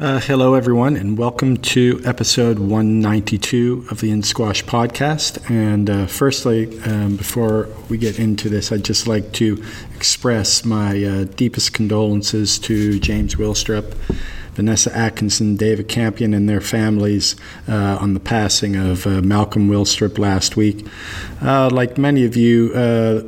Hello, everyone, and welcome to episode 192 of the In Squash podcast. And firstly, before we get into this, I'd just like to express my deepest condolences to James Willstrup, Vanessa Atkinson, David Campion, and their families on the passing of Malcolm Willstrop last week. Like many of you,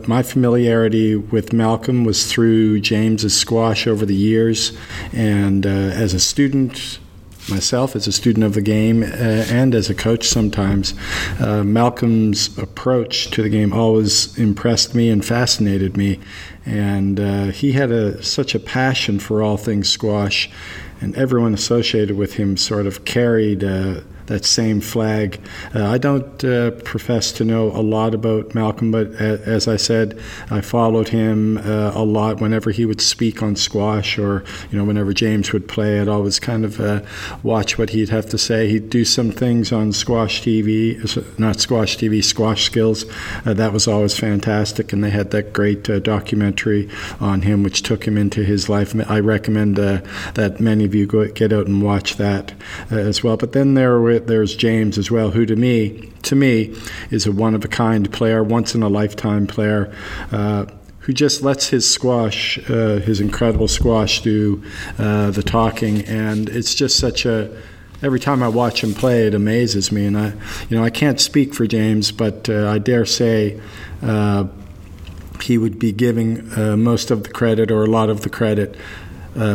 my familiarity with Malcolm was through James's squash over the years, and as a student myself, as a student of the game, and as a coach sometimes, Malcolm's approach to the game always impressed me and fascinated me, and he had such a passion for all things squash. And everyone associated with him sort of carried that same flag. I don't profess to know a lot about Malcolm, but as I said, I followed him a lot whenever he would speak on squash, or whenever James would play. I'd always kind of watch what he'd have to say. He'd do some things on Squash Skills. That was always fantastic, and they had that great documentary on him, which took him into his life. I recommend that many of you get out and watch that as well. But then there's James as well, who to me is a one-of-a-kind player, once-in-a-lifetime player, who just lets his incredible squash do the talking. And it's just every time I watch him play, it amazes me. And I can't speak for James, but I dare say he would be giving most of the credit, or a lot of the credit,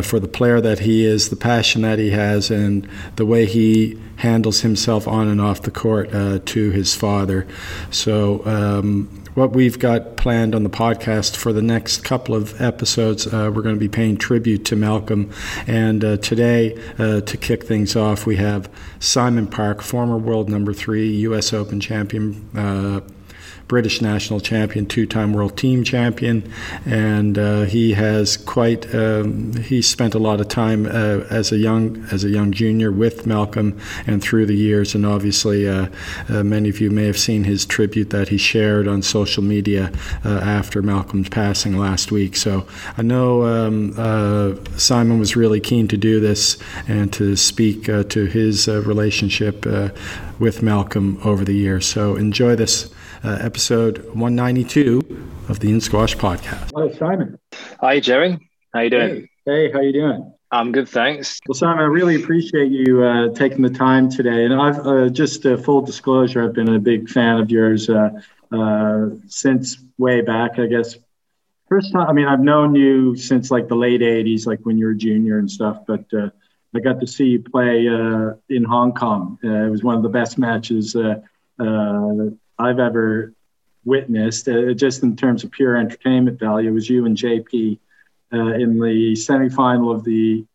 for the player that he is, the passion that he has, and the way he handles himself on and off the court to his father. So what we've got planned on the podcast for the next couple of episodes, we're going to be paying tribute to Malcolm. And today, to kick things off, we have Simon Park, former world number 3, U.S. Open champion, British national champion, two-time world team champion, and he spent a lot of time as a young junior with Malcolm and through the years, and obviously many of you may have seen his tribute that he shared on social media after Malcolm's passing last week. So I know Simon was really keen to do this and to speak to his relationship with Malcolm over the years. So enjoy this episode 192 of the In Squash podcast. Hello, Simon. Hi, Jerry. How you doing? Hey, how you doing? I'm good, thanks. Well, Simon, I really appreciate you taking the time today. And I've just full disclosure, I've been a big fan of yours since way back, I guess. First time, I mean, I've known you since like the late 80s, like when you were a junior and stuff, but I got to see you play in Hong Kong. It was one of the best matches I've ever witnessed, just in terms of pure entertainment value. It was you and JP in the semifinal of the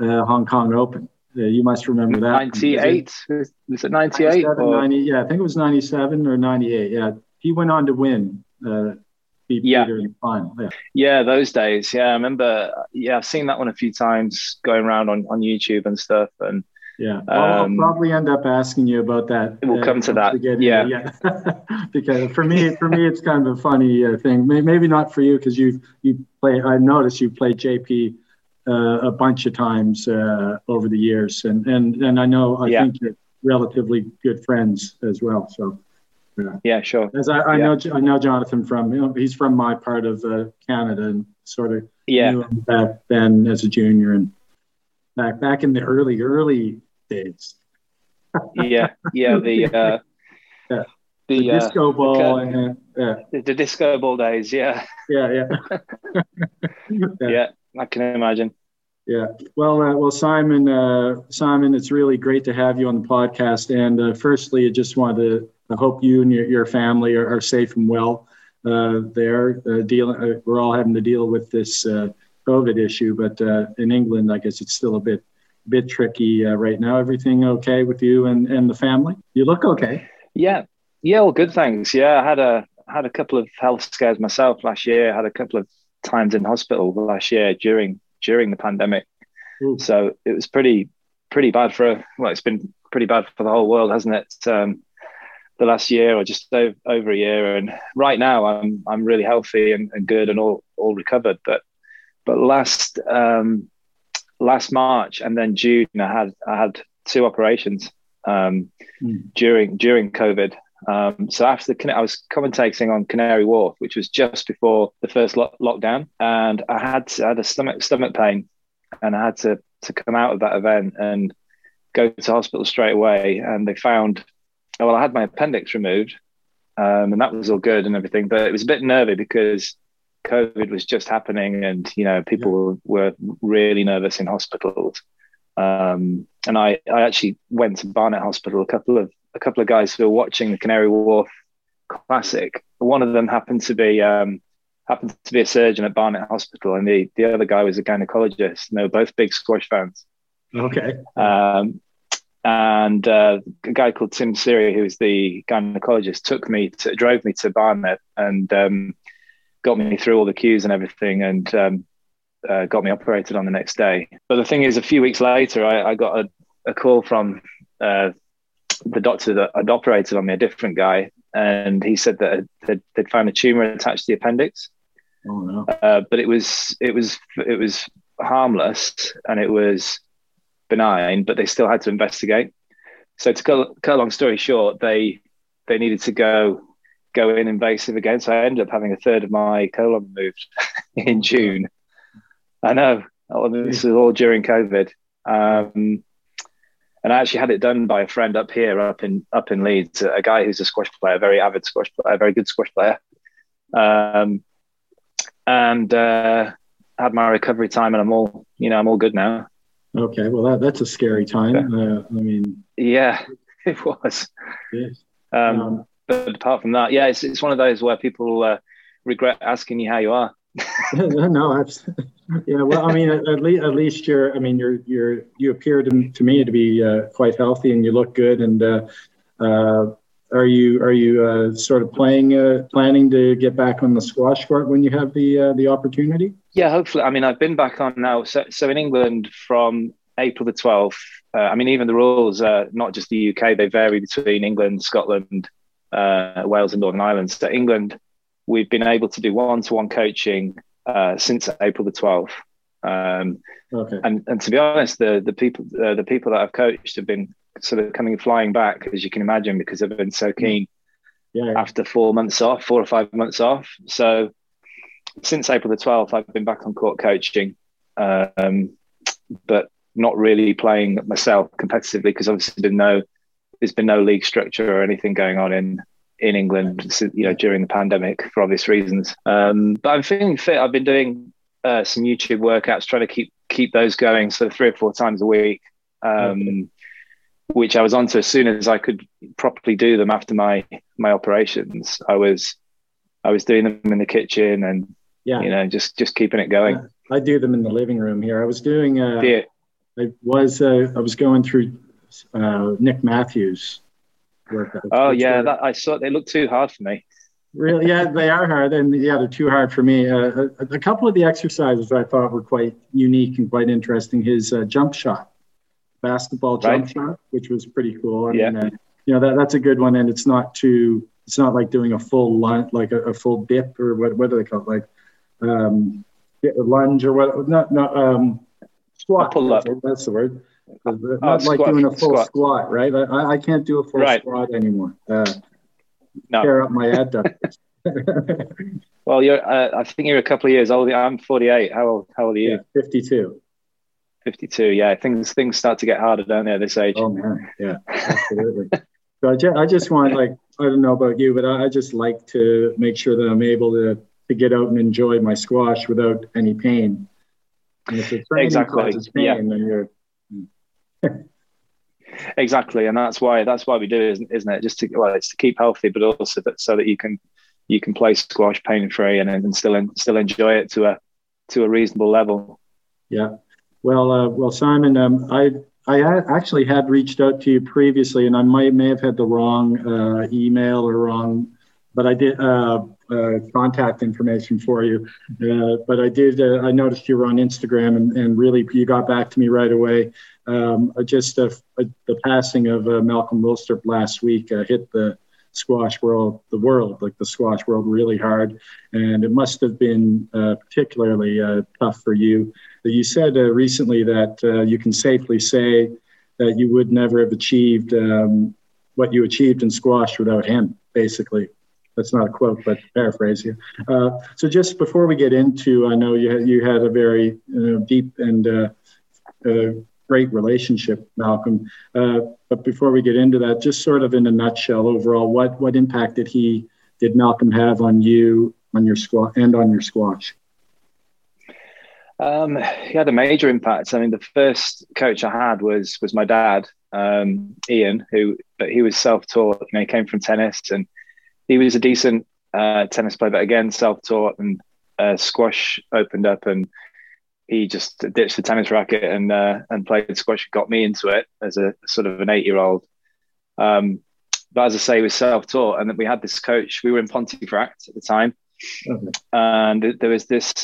Hong Kong Open. You must remember that. 98. Was it 98? Yeah, I think it was 97 or 98. Yeah, he went on to win. Peter in the final. Yeah, those days. Yeah, I remember. Yeah, I've seen that one a few times going around on YouTube and stuff. And yeah, I'll probably end up asking you about that. We'll come to that. Yeah. Because for me, it's kind of a funny thing. Maybe not for you, because you play. I noticed you played JP a bunch of times over the years, and I know I think you're relatively good friends as well. So yeah, sure. As I know Jonathan from he's from my part of Canada, and sort of knew him back then as a junior and. Back in the early days. Yeah, the disco ball the disco ball days. Yeah. Yeah, I can imagine. Yeah. Well, Simon, it's really great to have you on the podcast. And firstly, I just wanted to hope you and your family are safe and well. We're all having to deal with this. COVID issue, but in England, I guess it's still a bit tricky right now. Everything okay with you and the family? You look okay. Yeah, all good, thanks. Yeah, I had a couple of health scares myself last year. I had a couple of times in hospital last year during the pandemic. Ooh. So it was pretty bad it's been pretty bad for the whole world, hasn't it? The last year, or just over a year, and right now I'm really healthy and good and all recovered, but. But last last March, and then June I had two operations during COVID. So after I was commentating on Canary Wharf, which was just before the first lockdown, and I had a stomach pain, and I had to come out of that event and go to hospital straight away. And they found, I had my appendix removed, and that was all good and everything, but it was a bit nervy because COVID was just happening, and people were really nervous in hospitals. And I actually went to Barnet hospital. A couple of guys who were watching the Canary Wharf Classic. One of them happened to be a surgeon at Barnet hospital, and the other guy was a gynecologist. And they were both big squash fans. Okay. And a guy called Tim Siri, who was the gynecologist, drove me to Barnet and got me through all the queues and everything, and got me operated on the next day. But the thing is, a few weeks later, I got a call from the doctor that had operated on me, a different guy, and he said that they'd found a tumor attached to the appendix. Oh no! But it was harmless, and it was benign, but they still had to investigate. So to cut a long story short, they needed to go in invasive again. So I ended up having a third of my colon removed in June. I know. This was all during COVID. And I actually had it done by a friend up in Leeds, a guy who's a squash player, very avid squash player, very good squash player. And had my recovery time, and I'm all good now. Okay, well that's a scary time. Yeah, it was. Yes. But apart from that, yeah, it's one of those where people regret asking you how you are. No, absolutely. Yeah, well, at least you appear to me to be quite healthy, and you look good. And are you sort of planning to get back on the squash court when you have the opportunity? Yeah, hopefully. I've been back on now. So in England from April the 12th. Even the rules are not just the UK; they vary between England, Scotland, Wales, and Northern Ireland. So England, we've been able to do one-to-one coaching since April the 12th. Okay. And to be honest, the people that I've coached have been sort of flying back, as you can imagine, because they've been so keen after 4 or 5 months off. So since April the 12th, I've been back on court coaching, but not really playing myself competitively, because obviously there's been no league structure or anything going on in England, during the pandemic, for obvious reasons. But I'm feeling fit. I've been doing some YouTube workouts, trying to keep those going, so 3 or 4 times a week, which I was onto as soon as I could properly do them after my operations. I was doing them in the kitchen, and just keeping it going. I do them in the living room here. I was doing. I was going through Nick Matthews' workouts. Oh yeah, I saw. They looked too hard for me. Really? Yeah, they are hard, and they're too hard for me. A couple of the exercises I thought were quite unique and quite interesting. His jump shot, basketball jump shot, which was pretty cool. That's a good one, and it's not too. It's not like doing a full lunge, like a full dip, or what do they call it? Like lunge or what? Not squat. Pull up. That's the word. Not like doing a full squat, right? I can't do a full squat anymore. No. Tear up my adductors. Well, I think you're a couple of years old. I'm 48. How old are you? 52. 52. Yeah, things start to get harder, don't they, at this age? Oh man, yeah, absolutely. So I just want, like, I don't know about you, but I just like to make sure that I'm able to get out and enjoy my squash without any pain. And if the training causes pain, then you're exactly, and that's why we do it, isn't it? Just to it's to keep healthy, but also so that you can play squash pain free and still enjoy it to a reasonable level. Yeah. Well, Simon, I actually had reached out to you previously, and I may have had the wrong email or wrong, but I did contact information for you. But I did. I noticed you were on Instagram, and really you got back to me right away. The passing of Malcolm Willstrop last week hit the squash world, the world, like the squash world, really hard. And it must have been particularly tough for you. You said recently that you can safely say that you would never have achieved what you achieved in squash without him, basically. That's not a quote, but to paraphrase you. So just before we get into, I know you had a very deep and great relationship, Malcolm. But before we get into that, just sort of in a nutshell, overall, what impact did Malcolm have on you, on your squash, and on your squash? He had a major impact. I mean, the first coach I had was my dad, Ian, but he was self-taught. You know, he came from tennis, and he was a decent tennis player, but again, self-taught. And squash opened up, and he just ditched the tennis racket and played squash. Got me into it as a sort of an 8-year-old. But as I say, he was self-taught, and we had this coach. We were in Pontefract at the time. Okay. And there was this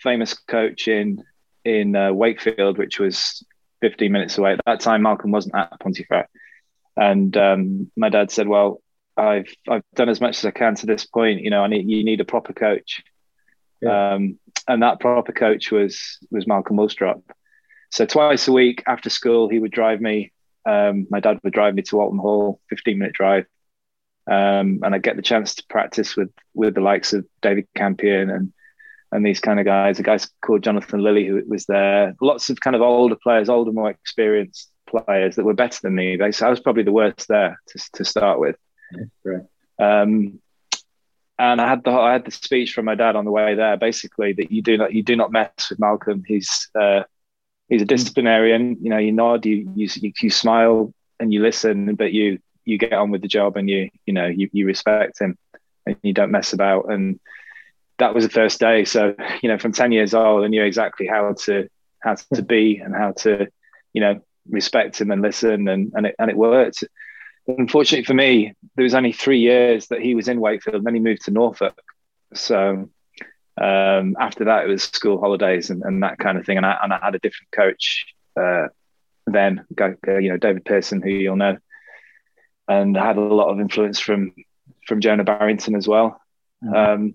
famous coach in Wakefield, which was 15 minutes away. At that time, Malcolm wasn't at Pontefract, and my dad said, "Well, I've done as much as I can to this point. You know, you need a proper coach," yeah. And that proper coach was Malcolm Willstrop. So twice a week after school, he would drive me. My dad would drive me to Walton Hall, 15-minute drive. And I get the chance to practice with the likes of David Campion and these kind of guys. A guy called Jonathan Lilly who was there. Lots of kind of older players, older, more experienced players that were better than me. So I was probably the worst there to start with. Right. And I had the speech from my dad on the way there, basically that you do not mess with Malcolm. He's a disciplinarian. You know, you nod, you smile, and you listen, but you get on with the job, and you respect him, and you don't mess about. And that was the first day. So, you know, from 10 years old, I knew exactly how to be and how to, you know, respect him and listen. And it worked. Unfortunately for me, there was only 3 years that he was in Wakefield, and then he moved to Norfolk. So after that, it was school holidays and that kind of thing. And I had a different coach then, you know, David Pearson, who you'll know. And I had a lot of influence from Jonah Barrington as well. Mm-hmm.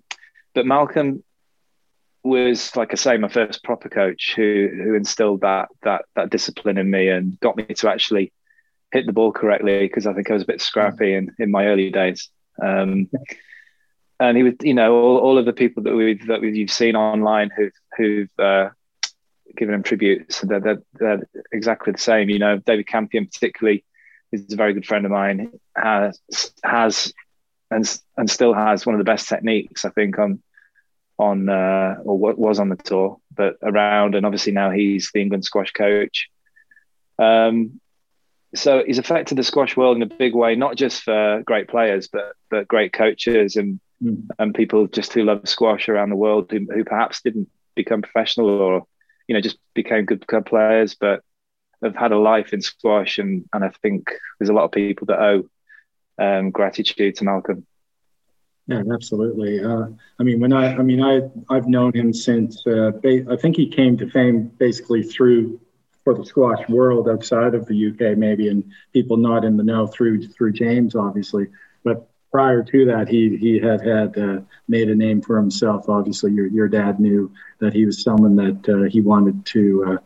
But Malcolm was, like I say, my first proper coach who instilled that discipline in me and got me to actually hit the ball correctly, because I think I was a bit scrappy in my early days. And he was, you know, all of the people that you've seen online who've given him tributes, they're exactly the same. You know, David Campion particularly, he's a very good friend of mine, has and still has one of the best techniques, I think, was on the tour, but around. And obviously now he's the England squash coach. So he's affected the squash world in a big way, not just for great players, but great coaches and people just who love squash around the world who perhaps didn't become professional or, you know, just became good club players, but have had a life in squash, and I think there's a lot of people that owe gratitude to Malcolm. Yeah, absolutely. I've known him since I think he came to fame basically for the squash world outside of the UK, maybe, and people not in the know through James, obviously. But prior to that, he had made a name for himself. Obviously, your dad knew that he was someone that he wanted to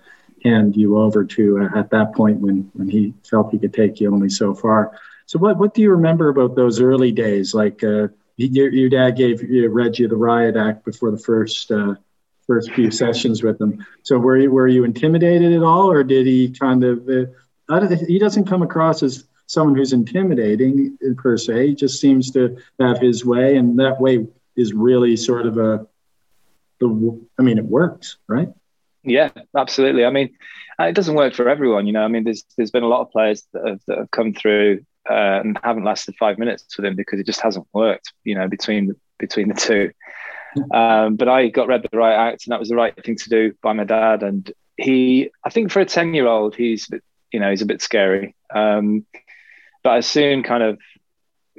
hand you over to at that point when he felt he could take you only so far. So what do you remember about those early days? Like your dad read you the riot act before the first few sessions with him. So were you intimidated at all, or did he kind of? He doesn't come across as someone who's intimidating per se. He just seems to have his way, and that way is really sort of it works, right? Yeah, absolutely. I mean, it doesn't work for everyone, you know. I mean, there's been a lot of players that have come through and haven't lasted 5 minutes with him because it just hasn't worked, you know, between the two. But I got read the right act, and that was the right thing to do by my dad. And I think for a 10-year-old, he's a bit scary. But I soon kind of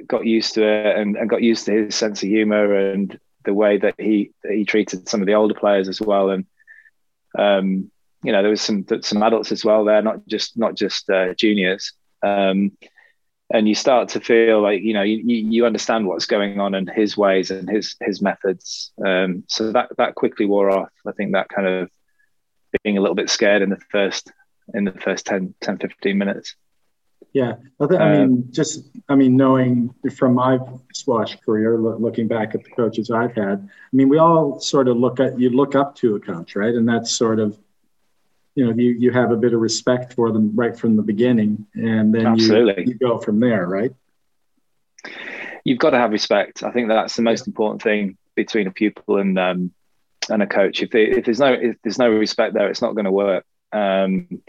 got used to it and got used to his sense of humor and the way that he treated some of the older players as well. And you know, there was some adults as well there, not just juniors. And you start to feel like, you know, you understand what's going on and his ways and his methods. So that quickly wore off. I think that kind of being a little bit scared in the first 10, 15 minutes. Yeah. I mean, knowing from my squash career, looking back at the coaches I've had, I mean, we all sort of look up to a coach, right? And that's sort of, you know, you have a bit of respect for them right from the beginning, and then you go from there, right? You've got to have respect. I think that's the most important thing between a pupil and a coach. If there's no respect there, it's not going to work. And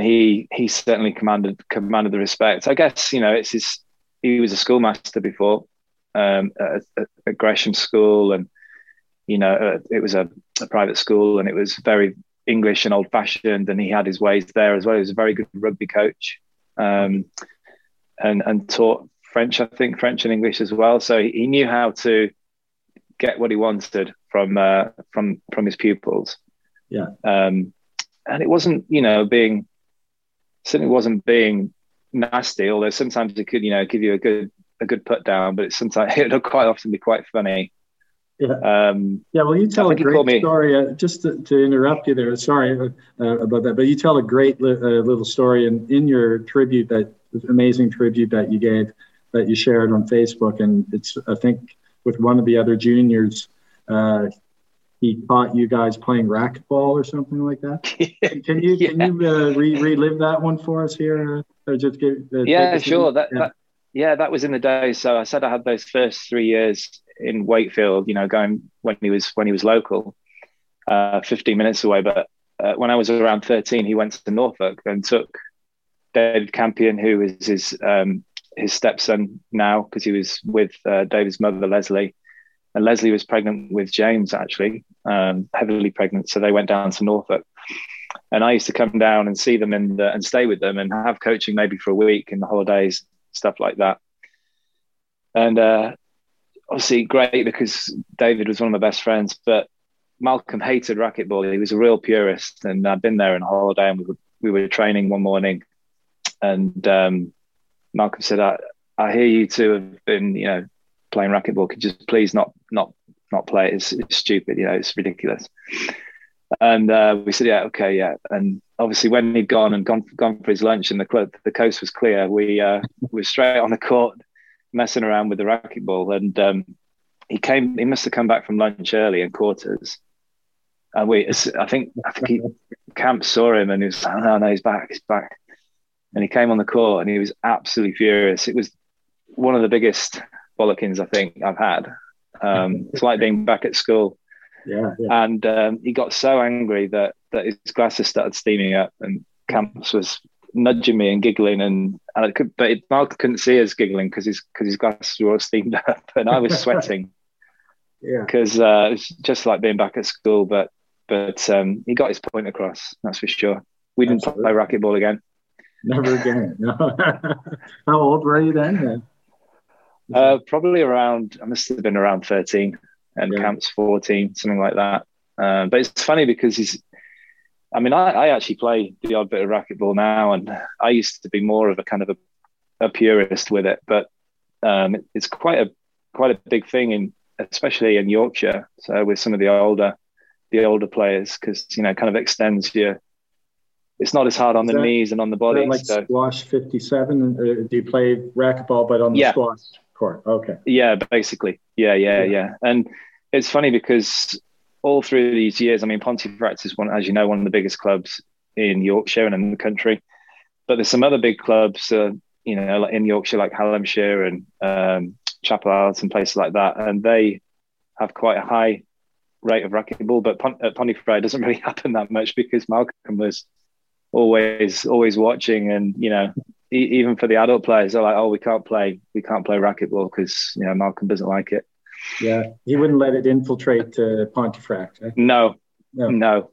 he certainly commanded the respect. I guess, you know, he was a schoolmaster before at Gresham School, and you know it was a private school, and it was very English and old fashioned, and he had his ways there as well. He was a very good rugby coach, and taught French, I think, French and English as well. So he knew how to get what he wanted from his pupils. Yeah. And it wasn't, you know, being nasty, although sometimes it could, you know, give you a good put down, but it'll quite often be quite funny. Yeah. Well, you tell a great story. Just to interrupt you there, sorry about that, but you tell a great little story in your tribute, that amazing tribute that you gave, that you shared on Facebook, and it's, I think, with one of the other juniors. He caught you guys playing racquetball or something like that. Can you relive that one for us here? Or just give, sure. That was in the day. So I said I had those first 3 years in Wakefield, you know, going when he was local, 15 minutes away. But when I was around 13, he went to Norfolk and took David Campion, who is his stepson now, because he was with David's mother, Leslie. And Leslie was pregnant with James, actually, heavily pregnant. So they went down to Norfolk, and I used to come down and see them and stay with them and have coaching maybe for a week in the holidays, stuff like that. And obviously great, because David was one of my best friends, but Malcolm hated racquetball. He was a real purist, and I'd been there on holiday, and we were training one morning, and Malcolm said, I hear you two have been, you know, playing racquetball. Could just please not play it. It's stupid, you know, it's ridiculous. And we said, yeah, okay, yeah. And obviously when he'd gone for his lunch and the coast was clear, we were straight on the court messing around with the racquetball. And he must have come back from lunch early in quarters, and I think Camp saw him, and he was like, no, he's back. And he came on the court, and he was absolutely furious. It was one of the biggest bollockings I think I've had. It's like being back at school. Yeah. And he got so angry that his glasses started steaming up, and Camps was nudging me and giggling, and Mark couldn't see us giggling because his glasses were all steamed up, and I was sweating. Yeah, because it's just like being back at school. But he got his point across, that's for sure. We didn't play racquetball again. Never again. No. How old were you then? Probably around, I must have been around 13, and Camp's 14, something like that. But it's funny because I actually play the odd bit of racquetball now, and I used to be more of a kind of a purist with it, but it's quite a big thing, especially in Yorkshire. So with some of the older players, because, you know, kind of extends your, it's not as hard on the knees and on the body. Like so. Squash 57, do you play racquetball but on the squash court? Okay. Yeah, basically. Yeah. And it's funny because all through these years, I mean, Pontefract is one of the biggest clubs in Yorkshire and in the country. But there's some other big clubs, you know, like in Yorkshire, like Hallamshire and Chapel Isles and places like that, and they have quite a high rate of racquetball. But at Pontefract, it doesn't really happen that much, because Malcolm was always watching, and you know, even for the adult players, they're like, oh, we can't play racquetball because, you know, Malcolm doesn't like it. Yeah, he wouldn't let it infiltrate Pontefract. Eh? No. no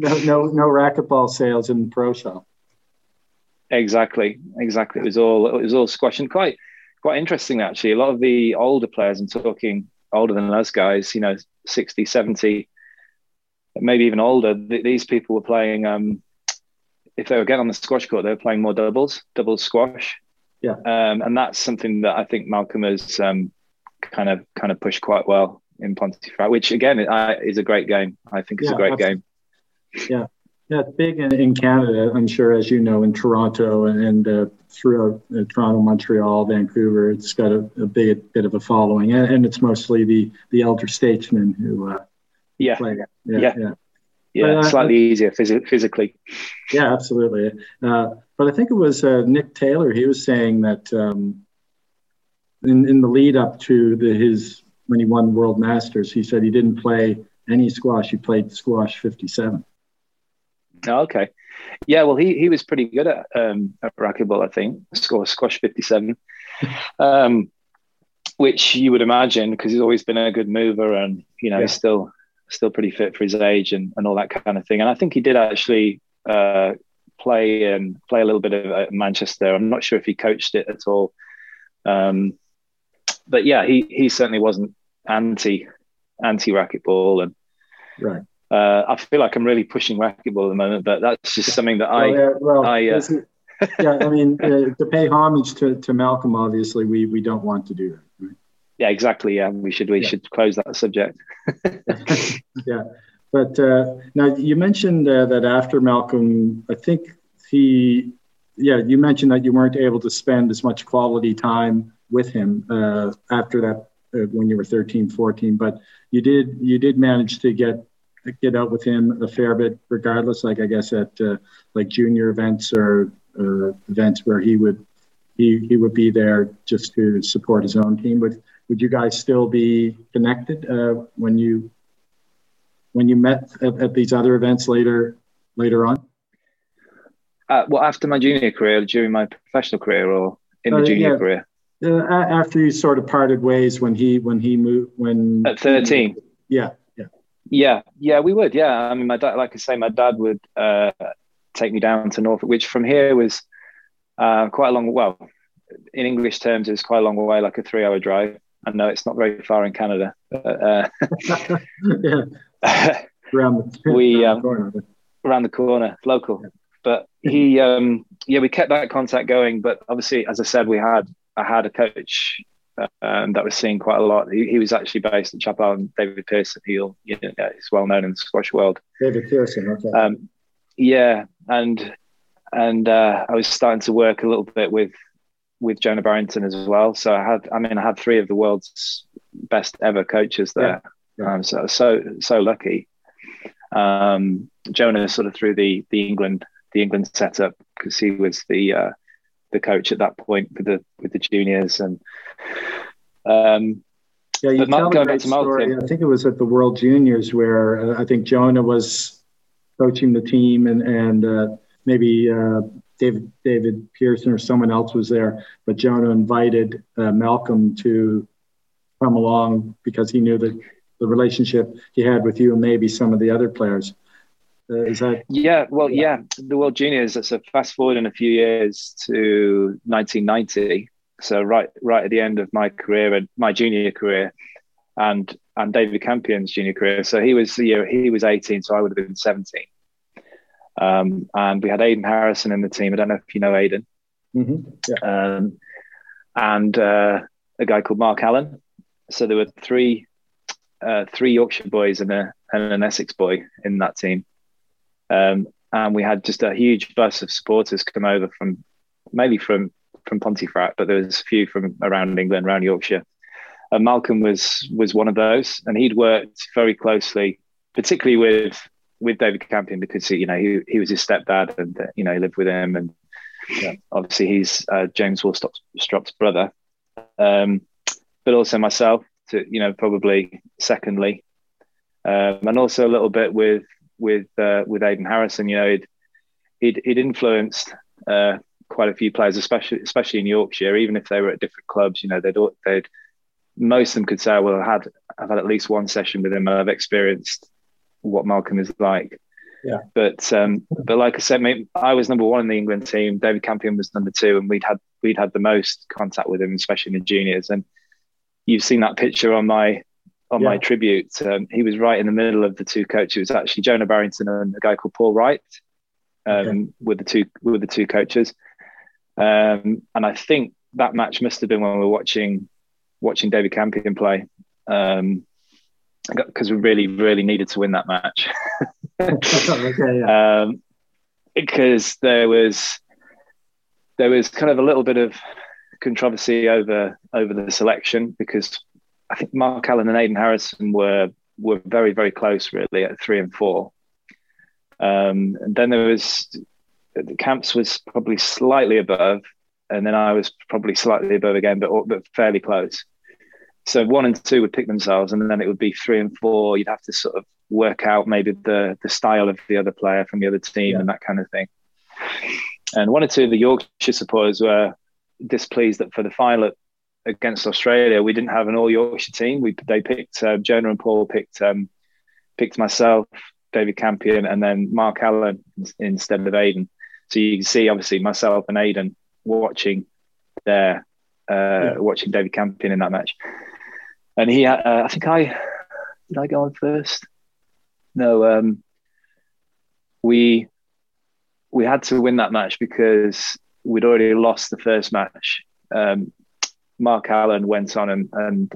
racquetball sales in the pro shop. Exactly. It was all squash, and quite interesting actually. A lot of the older players, I'm talking older than us guys, you know, 60, 70, maybe even older. These people were playing. If they were getting on the squash court, they were playing more doubles squash. Yeah. And that's something that I think Malcolm has kind of pushed quite well in Pontefract, which again is a great game. I think it's a great game. Yeah. Yeah, it's big in Canada, I'm sure, as you know, in Toronto and throughout Toronto, Montreal, Vancouver. It's got a bit of a following, and it's mostly the elder statesmen who play it. Slightly easier physically. Yeah, absolutely. But I think it was Nick Taylor. He was saying that in the lead up to when he won World Masters, he said he didn't play any squash. He played squash 57. Okay. Yeah, well, he was pretty good at racquetball, I think. Squash 57, which you would imagine, because he's always been a good mover and, he's still pretty fit for his age and all that kind of thing. And I think he did actually play a little bit of Manchester. I'm not sure if he coached it at all. But yeah, he certainly wasn't anti racquetball. And right. I feel like I'm really pushing racquetball at the moment, but that's just something that to pay homage to Malcolm, obviously, we don't want to do that. Right? Yeah, exactly. Yeah, we should close that subject. Yeah, but now you mentioned that after Malcolm, I think you mentioned that you weren't able to spend as much quality time with him after that when you were 13, 14, but you did manage to get out with him a fair bit, regardless. Like I guess at like junior events or events where he would be there just to support his own team. Would you guys still be connected when you met at these other events later on? Well, after my junior career, during my professional career, or in the junior career. After you sort of parted ways when he moved at 13. Yeah. Yeah, we would. Yeah, I mean, my dad, like I say, would take me down to Norfolk, which from here was quite a long. Well, in English terms, it was quite a long way, like a 3-hour drive. I know it's not very far in Canada. But, yeah, around the corner, local. Yeah. But he, we kept that contact going. But obviously, as I said, I had a coach. That was seen quite a lot. He was actually based in Chapel, and David Pearson, he's well known in the squash world. David Pearson, okay. And I was starting to work a little bit with Jonah Barrington as well. So I had three of the world's best ever coaches there. Yeah. So I was so lucky. Jonah sort of threw the England setup because he was the coach at that point with the juniors and you tell a great story. I think it was at the World Juniors where I think Jonah was coaching the team and maybe David Pearson or someone else was there, but Jonah invited Malcolm to come along because he knew that the relationship he had with you and maybe some of the other players. The World Juniors. So fast forward in a few years to 1990. So right at the end of my career and my junior career, and David Campion's junior career. So he was 18, so I would have been 17. And we had Aiden Harrison in the team. I don't know if you know Aiden. Mm-hmm. Yeah. And a guy called Mark Allen. So there were three Yorkshire boys and an Essex boy in that team. And we had just a huge bus of supporters come over from Pontefract, but there was a few from around England, around Yorkshire. And Malcolm was one of those, and he'd worked very closely, particularly with David Campion, because he was his stepdad, and he lived with him, and obviously he's James Willstrop's brother, but also myself, probably secondly, and also a little bit with Aiden Harrison. He'd influenced quite a few players, especially in Yorkshire. Even if they were at different clubs, they'd most of them could say, "Well, I've had at least one session with him. I've experienced what Malcolm is like." Yeah. But like I said, mate, I was number one in the England team. David Campion was number two, and we'd had the most contact with him, especially in the juniors. And you've seen that picture on my tribute. He was right in the middle of the two coaches. It was actually Jonah Barrington and a guy called Paul Wright, were the two coaches. And I think that match must have been when we were watching David Campion play, because we really, really needed to win that match. Okay, yeah. Because there was kind of a little bit of controversy over the selection, because I think Mark Allen and Aiden Harrison were very, very close, really, at 3 and 4. And then there was, the Camps was probably slightly above, and then I was probably slightly above again, but fairly close. So 1 and 2 would pick themselves, and then it would be 3 and 4. You'd have to sort of work out maybe the style of the other player from the other team, yeah, and that kind of thing. And 1 or 2 of the Yorkshire supporters were displeased that for the final against Australia, we didn't have an all Yorkshire team. They picked, Jonah and Paul picked myself, David Campion, and then Mark Allen instead of Aiden. So you can see, obviously, myself and Aiden watching watching David Campion in that match. And he, I think did I go on first? No, we had to win that match because we'd already lost the first match. Mark Allen went on and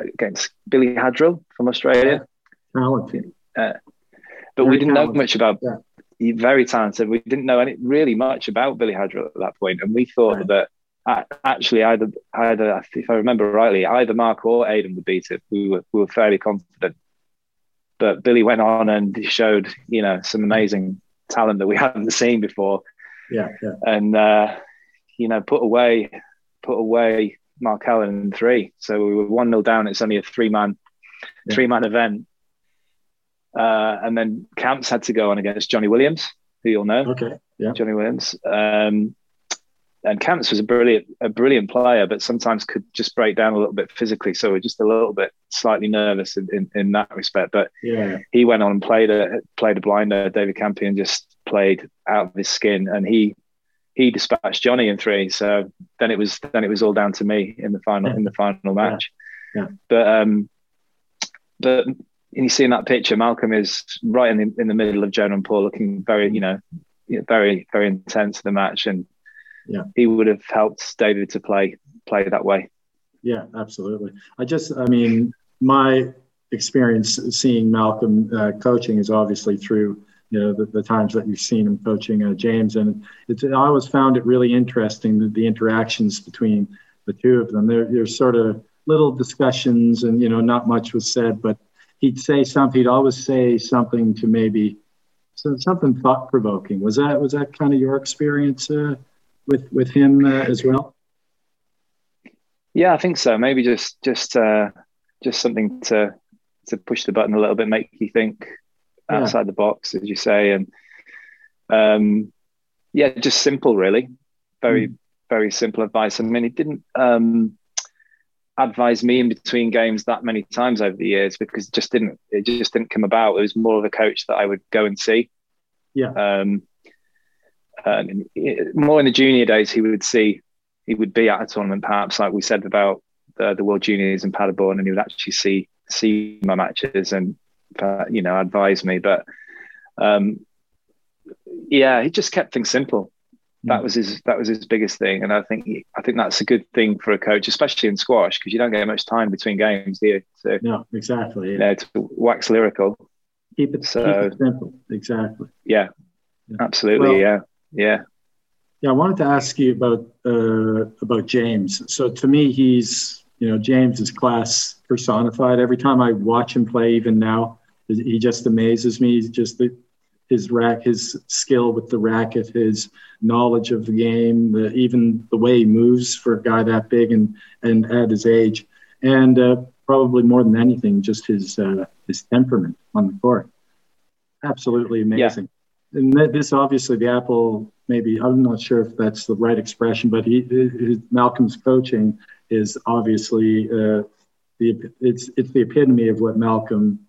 against Billy Hadrill from Australia. But we didn't know much about, yeah, he's very talented. We didn't know really much about Billy Hadrill at that point. And we thought, right, that actually either, if I remember rightly, either Mark or Aiden would beat it. We were fairly confident. But Billy went on and showed, some amazing talent that we hadn't seen before. Yeah, yeah. And, put away Mark Allen in 3. So we were 1-0 down. It's only a three-man event. And then Camps had to go on against Johnny Williams, who you'll know. Okay, yeah. Johnny Williams. And Camps was a brilliant player, but sometimes could just break down a little bit physically. So we're just a little bit slightly nervous in that respect. But yeah, he went on and played a blinder. David Campion just played out of his skin, and he dispatched Johnny in 3. So then it was all down to me in the final, yeah, in the final match. Yeah. Yeah. But you see in that picture, Malcolm is right in the middle of Jonah and Paul, looking very, very, very intense in the match, and yeah, he would have helped David to play that way. Yeah, absolutely. My experience seeing Malcolm coaching is obviously through the times that you've seen him coaching James, and I always found it really interesting the interactions between the two of them. There's sort of little discussions, and not much was said, but he'd always say something to maybe something thought provoking. Was that kind of your experience with him as well? Yeah, I think so. Maybe just something to push the button a little bit, make you think outside the box, as you say, and just simple, really, very simple advice. I mean, he didn't advise me in between games that many times over the years, because it just didn't come about. It was more of a coach that I would go and see. Yeah. And more in the junior days, he would be at a tournament, perhaps like we said about the World Juniors in Paderborn, and he would actually see my matches and advise me. But he just kept things simple. That was his biggest thing, and I think that's a good thing for a coach, especially in squash, because you don't get much time between games, do you? So, no, exactly. Yeah. To wax lyrical. Keep it simple. Exactly. Yeah, yeah. Absolutely. Well, yeah. Yeah, I wanted to ask you about James. So to me, he's James is class personified. Every time I watch him play, even now, he just amazes me. He's just his skill with the racket, his knowledge of the game, even the way he moves for a guy that big and at his age, and probably more than anything, just his temperament on the court. Absolutely amazing. Yeah. And this obviously the apple, maybe, I'm not sure if that's the right expression, but Malcolm's coaching is obviously it's the epitome of what Malcolm,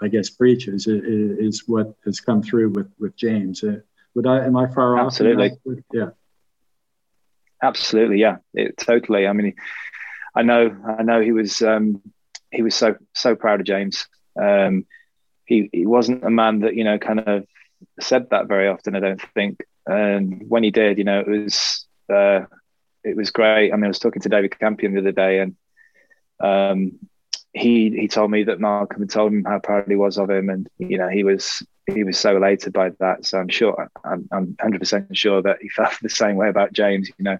I guess, preaches, is what has come through with James. Am I far off? Absolutely. Yeah. Absolutely. Yeah. Totally. I mean, I know he was so proud of James. He wasn't a man that, kind of said that very often, I don't think. And when he did, it was it was great. I mean, I was talking to David Campion the other day, and he told me that Malcolm had told him how proud he was of him, and you know, he was so elated by that. So I'm 100% sure that he felt the same way about James. You know,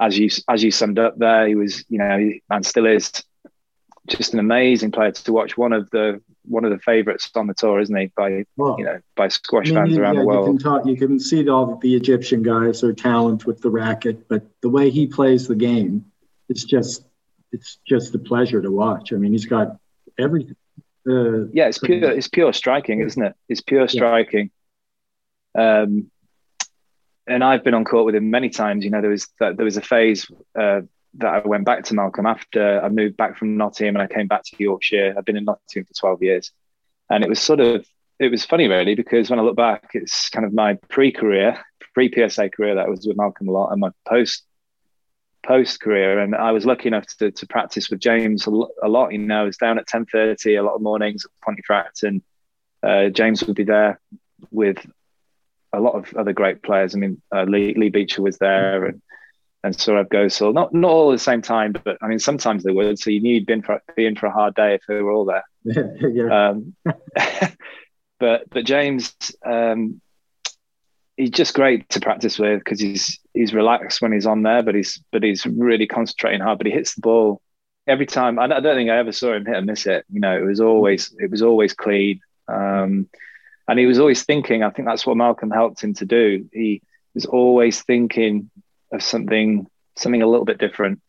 as you summed up there, he was, you know, and still is just an amazing player to watch. One of the favourites on the tour, isn't he? By squash fans around the world. You can see all that the Egyptian guys are talented with the racket, but the way he plays the game, it's just a pleasure to watch. I mean, he's got everything. It's pure striking, isn't it? It's pure striking. Yeah. And I've been on court with him many times. You know, there was a phase that I went back to Malcolm after I moved back from Nottingham and I came back to Yorkshire. I've been in Nottingham for 12 years. And it was funny really, because when I look back, it's kind of my pre-PSA career that I was with Malcolm a lot, and my post career. And I was lucky enough to practice with James a lot. You know, I was down at 10:30 a lot of mornings at Pontefract, and James would be there with a lot of other great players. I mean, Lee Beecher was there, and Saurav Ghosal, not all at the same time, but I mean, sometimes they would. So you knew you'd be in for a hard day if they were all there. Yeah. But James, he's just great to practice with, because he's relaxed when he's on there, but he's really concentrating hard. But he hits the ball every time. I don't think I ever saw him hit and miss it. You know, it was always clean, and he was always thinking. I think that's what Malcolm helped him to do. He was always thinking of something a little bit different.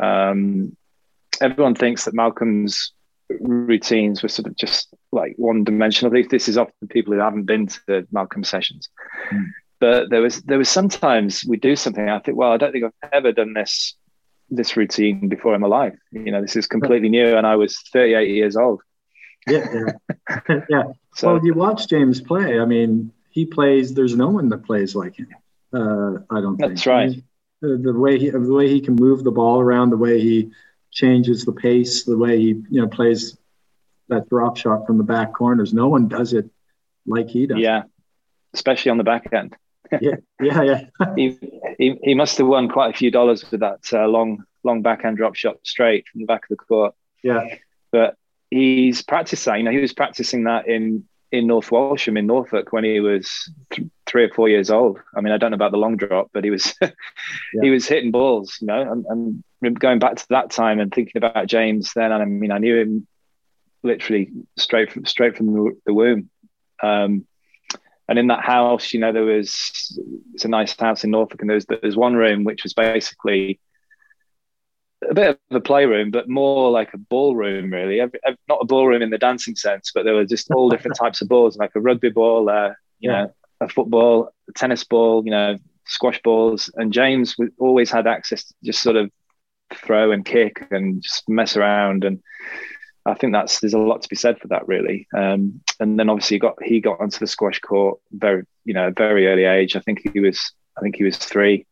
Everyone thinks that Malcolm's routines were sort of just like one dimensional. This is often people who haven't been to Malcolm sessions. Mm. But there was sometimes we do something, I think, well, I don't think I've ever done this routine before in my life. You know, this is completely new, and I was 38 years old. Yeah. So, well, you watch James play. I mean, he plays. There's no one that plays like him. I don't think that's right. I mean, the way he can move the ball around, the way he changes the pace, the way he plays that drop shot from the back corners. No one does it like he does. Yeah, especially on the back end. yeah. he must have won quite a few dollars with that long backhand drop shot straight from the back of the court. Yeah, but he's practiced that. You know, he was practicing that in North Walsham in Norfolk when he was 3 or 4 years old. I mean, I don't know about the long drop, but he was he was hitting balls. You know, and going back to that time and thinking about James then, and I mean, I knew him literally straight from the womb. And in that house, you know, it's a nice house in Norfolk, and there's one room which was basically a bit of a playroom, but more like a ballroom, really. Not a ballroom in the dancing sense, but there were just all different types of balls, like a rugby ball, you know, a football, a tennis ball, you know, squash balls. And James always had access to just sort of throw and kick and just mess around. And I think there's a lot to be said for that, really. And then obviously he got onto the squash court very early age. I think he was three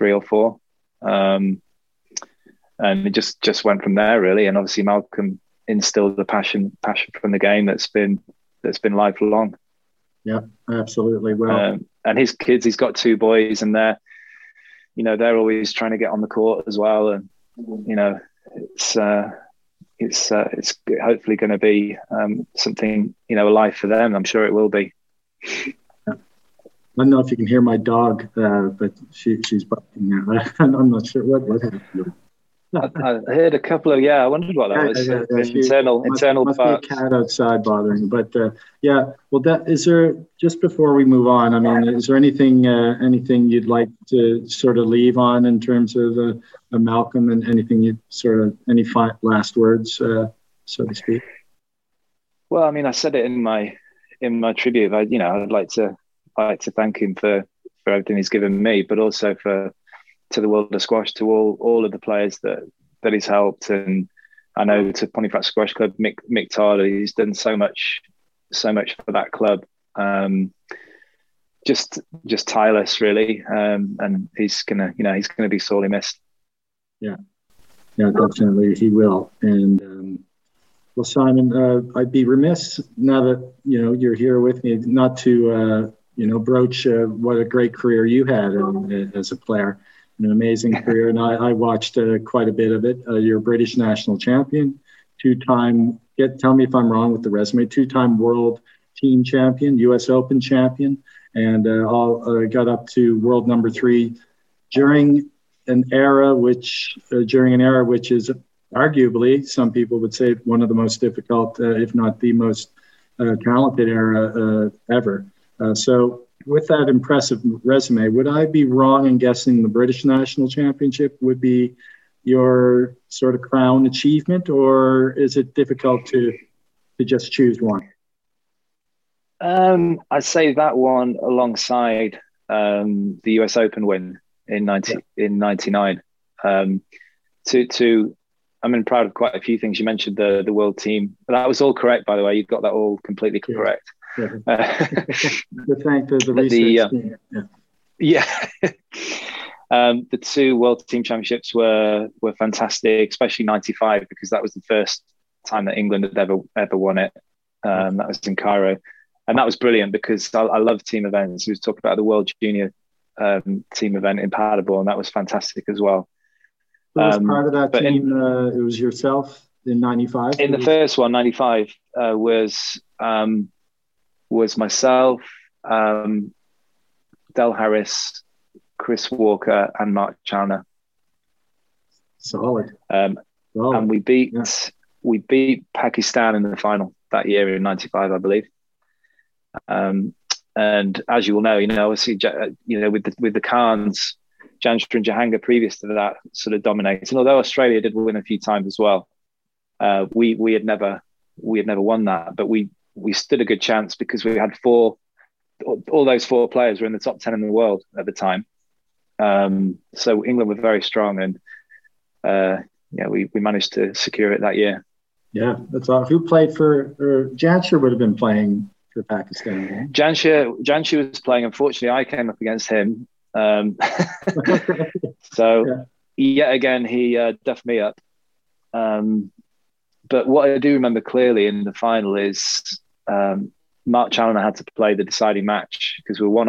or four. And it just went from there, really. And obviously Malcolm instilled the passion from the game that's been lifelong. Yeah, absolutely. Well, and his kids, he's got two boys, and they're always trying to get on the court as well. And you know, it's hopefully going to be something, you know, a life for them. I'm sure it will be. I don't know if you can hear my dog, but she's barking now. I'm not sure what happened. I heard a couple of, I wondered what that was. Internal part. Must be a cat outside bothering. But well, just before we move on, I mean, is there anything you'd like to sort of leave on in terms of Malcolm, and anything you sort of, any last words, so to speak? Well, I mean, I said it in my tribute. I'd like to thank him for everything he's given me, but also to the world of squash, to all of the players that he's helped. And I know to Pontefract Squash Club, Mick Tyler, he's done so much for that club. Just tireless, really. And he's gonna be sorely missed. Yeah, definitely he will. And well, Simon, I'd be remiss now that you're here with me not to you know, Broach, what a great career you had as a player, an amazing career. And I watched quite a bit of it. You're a British national champion, two-time, tell me if I'm wrong with the resume, two-time world team champion, U.S. Open champion, and got up to world number 3 during an era which, is arguably, some people would say, one of the most difficult, if not the most talented era ever. So with that impressive resume, would I be wrong in guessing the British National Championship would be your sort of crown achievement, or is it difficult to just choose one? I'd say that one alongside the US Open win in 99. I'm proud of quite a few things. You mentioned the world team. That was all correct, by the way. You got that all completely correct. Yeah. The research team. Yeah. The 2 world team championships were fantastic, especially 95, because that was the first time that England had ever won it. That was in Cairo. And that was brilliant because I love team events. We were talking about the World Junior team event in Paderborn. That was fantastic as well. Was part of that team, it was yourself in 95? In the first one, 95, was myself, Del Harris, Chris Walker, and Mark Chaloner. Solid. And we beat Pakistan in the final that year in 95, I believe. And as you will know, with the Khans, Jansher and Jahangir previous to that sort of dominated. And although Australia did win a few times as well, we had never won that, but we stood a good chance because we had all those four players were in the top 10 in the world at the time. So England were very strong, and we managed to secure it that year. Yeah, that's all. Who played for Jansher would have been playing for Pakistan. Right? Jansher was playing. Unfortunately, I came up against him. Yet again, he duffed me up. But what I do remember clearly in the final is Mark Chaloner had to play the deciding match because we won.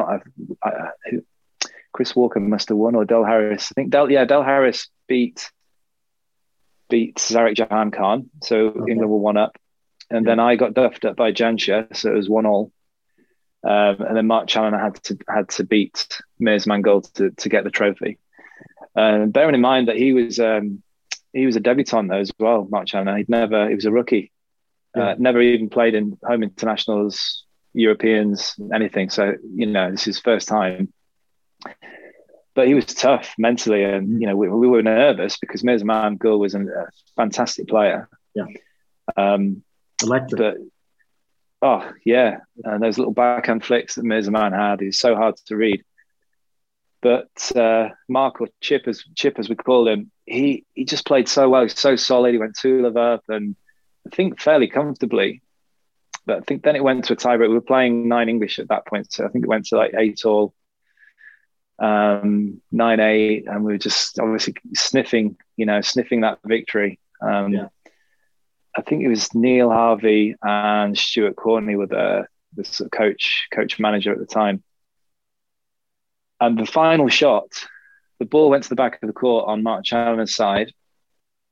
Chris Walker must have won, or Del Harris. I think Del Harris beat Zarek Jahan Khan, so okay. England were 1 up, and then I got duffed up by Jansher, so it was 1-1. And then Mark Chaloner had to beat Mir Zaman Gul to get the trophy. Bearing in mind that he was a debutant though as well, Mark Chaloner. He was a rookie, never even played in home internationals, Europeans, anything. So this is his first time. But he was tough mentally, and we were nervous because Mir Zaman Gul was a fantastic player. Yeah. Electric. Oh, yeah. And those little backhand flicks that Mir Zaman had, he's so hard to read. But Mark, or Chip as we call him, he just played so well. He's so solid. He went 2-love up, and I think fairly comfortably. But I think then it went to a tie break. We were playing 9 English at that point. So I think it went to like 8-all, 9-8. And we were just obviously sniffing that victory. I think it was Neil Harvey and Stuart Corney were the sort of coach manager at the time. And the final shot, the ball went to the back of the court on Mark Chaloner's side,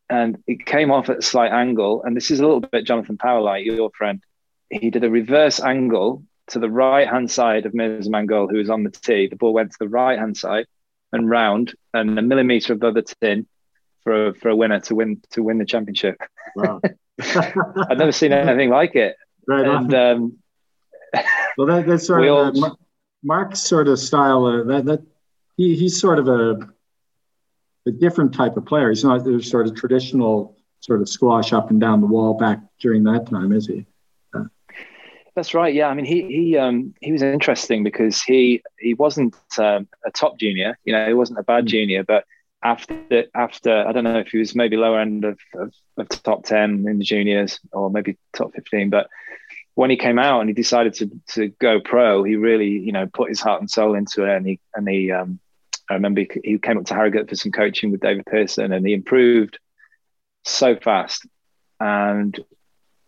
and it came off at a slight angle. And this is a little bit Jonathan Power, like your friend. He did a reverse angle to the right-hand side of Mir Zaman Gul, who was on the tee. The ball went to the right-hand side and round, and a millimetre above the tin for a winner to win the championship. Wow. I've never seen anything like it. Right. And, well, that's sort of Mark's sort of style. He's sort of a different type of player. He's not the sort of traditional sort of squash up and down the wall back during that time, is he? That's right. Yeah, I mean, he was interesting because he wasn't a top junior. He wasn't a bad junior, but after I don't know if he was maybe lower end of top 10 in the juniors or maybe top 15, but when he came out and he decided to go pro, he really put his heart and soul into it, and I remember he came up to Harrogate for some coaching with David Pearson, and he improved so fast. And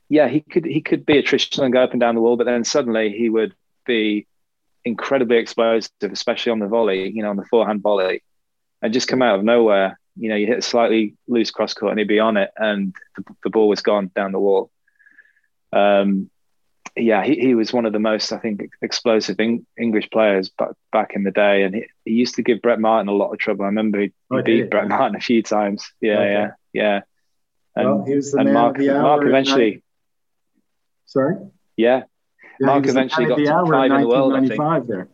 he could be attritional and go up and down the wall, but then suddenly he would be incredibly explosive, especially on the volley, you know, on the forehand volley, and just come out of nowhere. You know, you hit a slightly loose cross court and he'd be on it, and the ball was gone down the wall. Yeah, he was one of the most, I think, explosive English players back in the day. And he used to give Brett Martin a lot of trouble. I remember he beat Brett Martin a few times. Yeah, okay. Yeah. And, well, he was the man of the hour. Mark eventually... Sorry? Yeah, Mark eventually got top 5 in the world, I think. There.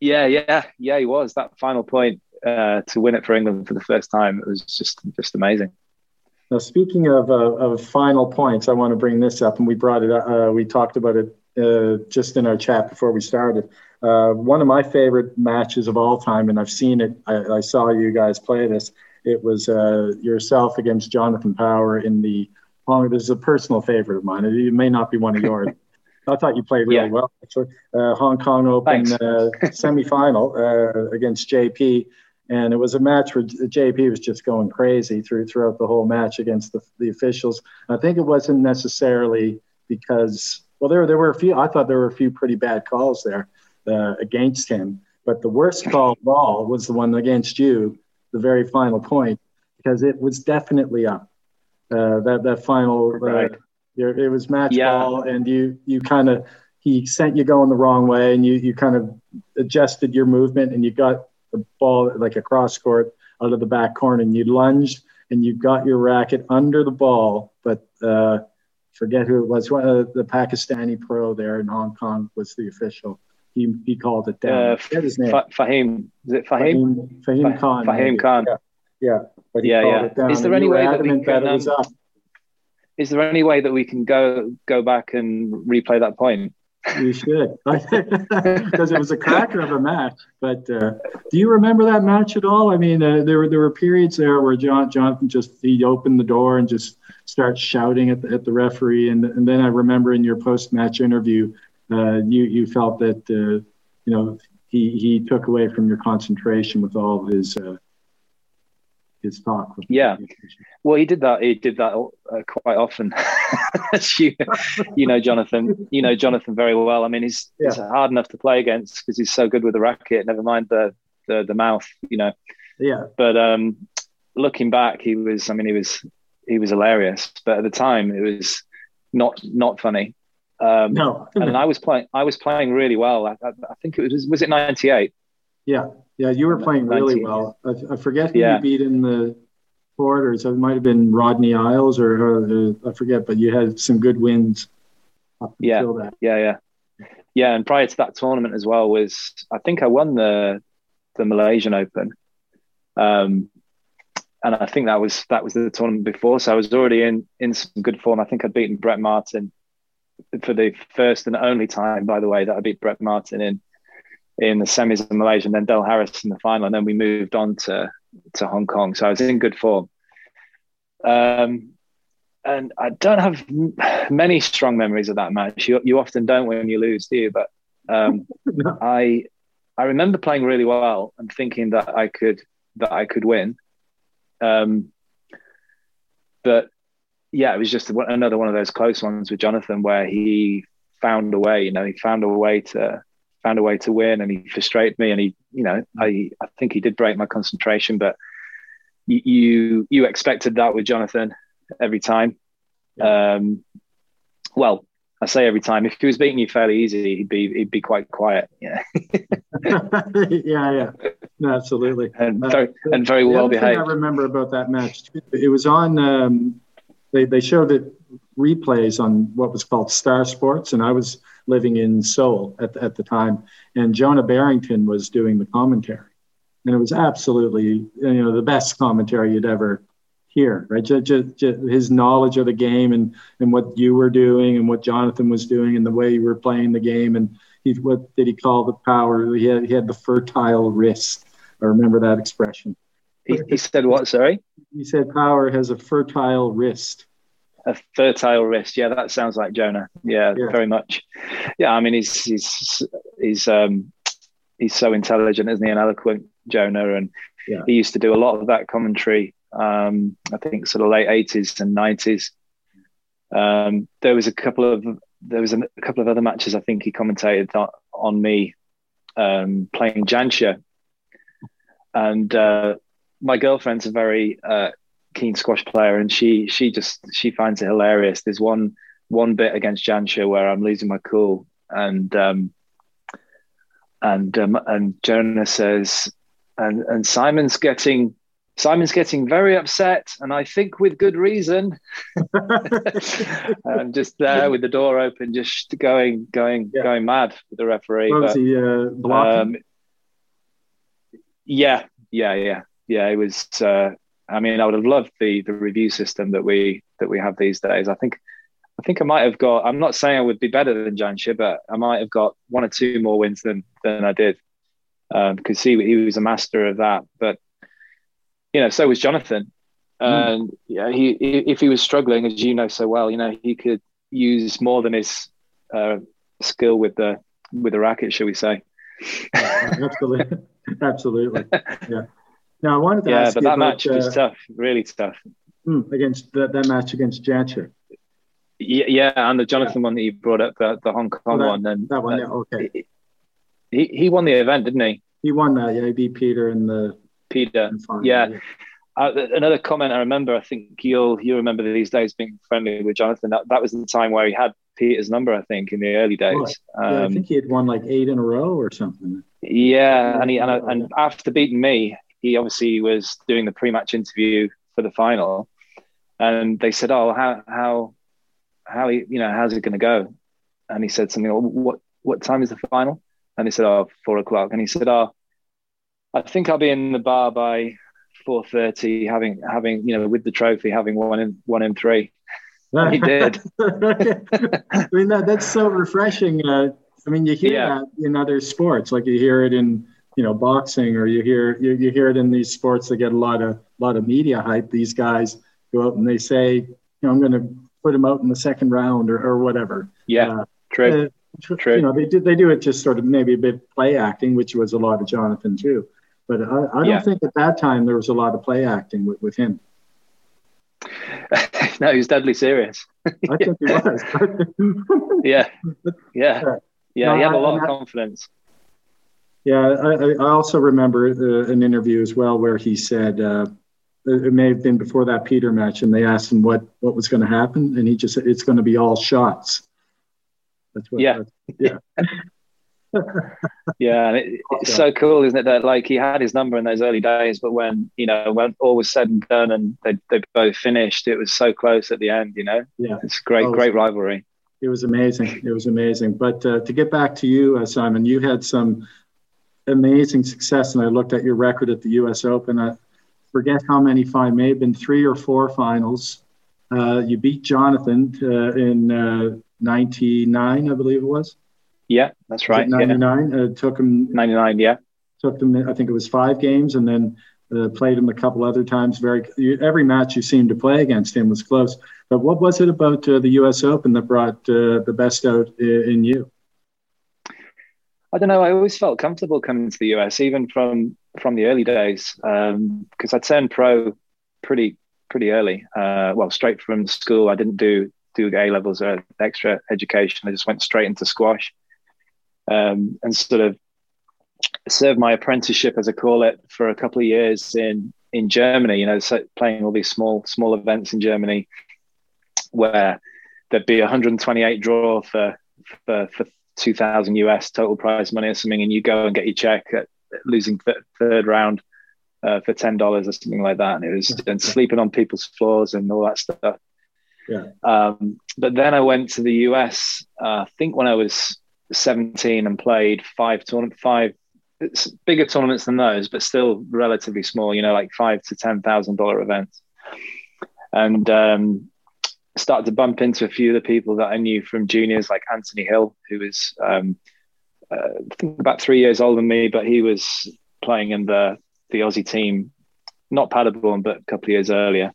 Yeah, he was. That final point to win it for England for the first time, it was just amazing. Now, speaking of final points, I want to bring this up, and we brought it up. We talked about it just in our chat before we started. One of my favorite matches of all time, and I've seen it. I saw you guys play this. It was yourself against Jonathan Power in the Hong. This is a personal favorite of mine. It may not be one of yours. I thought you played really well, actually. Hong Kong Open semi-final against JP. And it was a match where JP was just going crazy throughout the whole match against the officials. I think it wasn't necessarily because, well, there were a few. I thought there were a few pretty bad calls there against him. But the worst call of all was the one against you, the very final point, because it was definitely up. That final, it was match ball, and you kind of, he sent you going the wrong way, and you kind of adjusted your movement, and you got the ball like a cross court out of the back corner, and you lunged and you got your racket under the ball, but forget who it was. The Pakistani pro there in Hong Kong was the official. He called it down. Forget his name. Fahim. Is it Fahim? Fahim Khan. Fahim Khan. Yeah. But he called it down. Is there any way that we can? Is there any way that we can go back and replay that point? You should, because it was a cracker of a match. But do you remember that match at all? I mean, there were periods there where Jonathan just, he opened the door and just starts shouting at the referee. And then I remember in your post-match interview, you felt that he took away from your concentration with all his talk. Yeah, well, he did that quite often. you know Jonathan very well. I mean, he's hard enough to play against because he's so good with the racket, never mind the mouth, you know. Yeah, but looking back, he was hilarious, but at the time it was not funny. No. And I was playing really well. I think it was it 98? Yeah, you were playing really well. I forget who you beat in the quarters. It might have been Rodney Isles or I forget, but you had some good wins up until that. Yeah, and prior to that tournament as well was, I think I won the Malaysian Open. And I think that was the tournament before. So I was already in some good form. I think I'd beaten Brett Martin for the first and only time, by the way, that I beat Brett Martin in the semis in Malaysia, and then Del Harris in the final, and then we moved on to Hong Kong. So I was in good form. And I don't have many strong memories of that match. You often don't when you lose, do you? But I remember playing really well and thinking that I could win. But yeah, it was just another one of those close ones with Jonathan where he found a way, you know, he found a way to win, and he frustrated me, and he, you know, I think he did break my concentration, but you expected that with Jonathan every time. Well, I say every time. If he was beating you fairly easy, he'd be quite quiet. Yeah. yeah. No, absolutely. And very well behaved. I remember about that match too, it was on they showed it replays on what was called Star Sports, and I was living in Seoul at the time, and Jonah Barrington was doing the commentary, and it was absolutely, you know, the best commentary you'd ever hear, right? Just his knowledge of the game and what you were doing and what Jonathan was doing and the way you were playing the game, and what did he call the power? He had the fertile wrist. I remember that expression. He said what? Sorry? He said Power has a fertile wrist. A fertile wrist. Yeah, that sounds like Jonah. Yeah, very much. Yeah, I mean, he's so intelligent, isn't he? And eloquent, Jonah, and he used to do a lot of that commentary. I think sort of late 80s and 90s. There was a couple of other matches I think he commentated on me playing Jansher. And my girlfriend's a very keen squash player, and she finds it hilarious. There's one bit against Jansher where I'm losing my cool, and Jonah says, and Simon's getting very upset, and I think with good reason. I'm just there with the door open, just going mad with the referee. Was he blocking? Yeah. It was. I mean, I would have loved the review system that we have these days. I think I might have got. I'm not saying I would be better than Jansher, but I might have got one or two more wins than I did, because he was a master of that. But you know, so was Jonathan. And yeah, if he was struggling, as you know so well, you know, he could use more than his skill with the racket, shall we say? Absolutely. Yeah. Now I wanted to ask you about that match. Was tough, really tough. Against that match against Jansher. Yeah, and the Jonathan one that you brought up, the Hong Kong one. And that one, okay. He won the event, didn't he? He won that. Yeah, he beat Peter in the. Peter, yeah. Another comment I remember, I think you remember these days being friendly with Jonathan. That was the time where he had Peter's number, I think, in the early days. Yeah, I think he had won like 8 in a row or something. Yeah, and after beating me, he obviously was doing the pre-match interview for the final, and they said, "Oh, how you know, how's it going to go?" And he said something, "What time is the final?" And he said, "Oh, 4 o'clock." And he said, "Oh, I think I'll be in the bar by 4:30, having you know, with the trophy, having one in three." And he did. I mean, that's so refreshing. I mean, you hear that in other sports, like you hear it in, you know, boxing, or you hear it in these sports that get a lot of media hype. These guys go out and they say, you know, I'm going to put him out in the second round or whatever. Yeah, true. True. You know, they do it just sort of maybe a bit play acting, which was a lot of Jonathan too. But I don't think at that time there was a lot of play acting with him. No, he was deadly serious. I think he was. Yeah. He had a lot of confidence. Yeah, I also remember an interview as well where he said, it may have been before that Peter match, and they asked him what was going to happen, and he just said, "It's going to be all shots." That's what yeah, and it's so cool, isn't it, that like he had his number in those early days, but when, you know, when all was said and done and they both finished, it was so close at the end, you know. Yeah, it's great rivalry. It was amazing. But to get back to you, Simon, you had some amazing success, and I looked at your record at the U.S. Open. I forget how many finals, may have been 3 or 4 finals. You beat Jonathan in 99, I believe it was. Yeah, that's right. 99. Yeah. Took him 99. Yeah, took him. I think it was 5 games, and then played him a couple other times. Every match you seemed to play against him was close. But what was it about the U.S. Open that brought the best out in you? I don't know. I always felt comfortable coming to the U.S., even from the early days, because I turned pro pretty early. Well, straight from school, I didn't do A levels or extra education. I just went straight into squash, and sort of served my apprenticeship, as I call it, for a couple of years in Germany. You know, so playing all these small events in Germany, where there'd be 128 draw for $2,000 US total prize money or something, and you go and get your check at losing third round for $10 or something like that. And it was and sleeping on people's floors and all that stuff. Yeah. But then I went to the US, I think when I was 17, and played five bigger tournaments than those, but still relatively small, you know, like $5,000 to $10,000 events. And started to bump into a few of the people that I knew from juniors, like Anthony Hill, who was I think about 3 years older than me, but he was playing in the Aussie team, not Paderborn, but a couple of years earlier.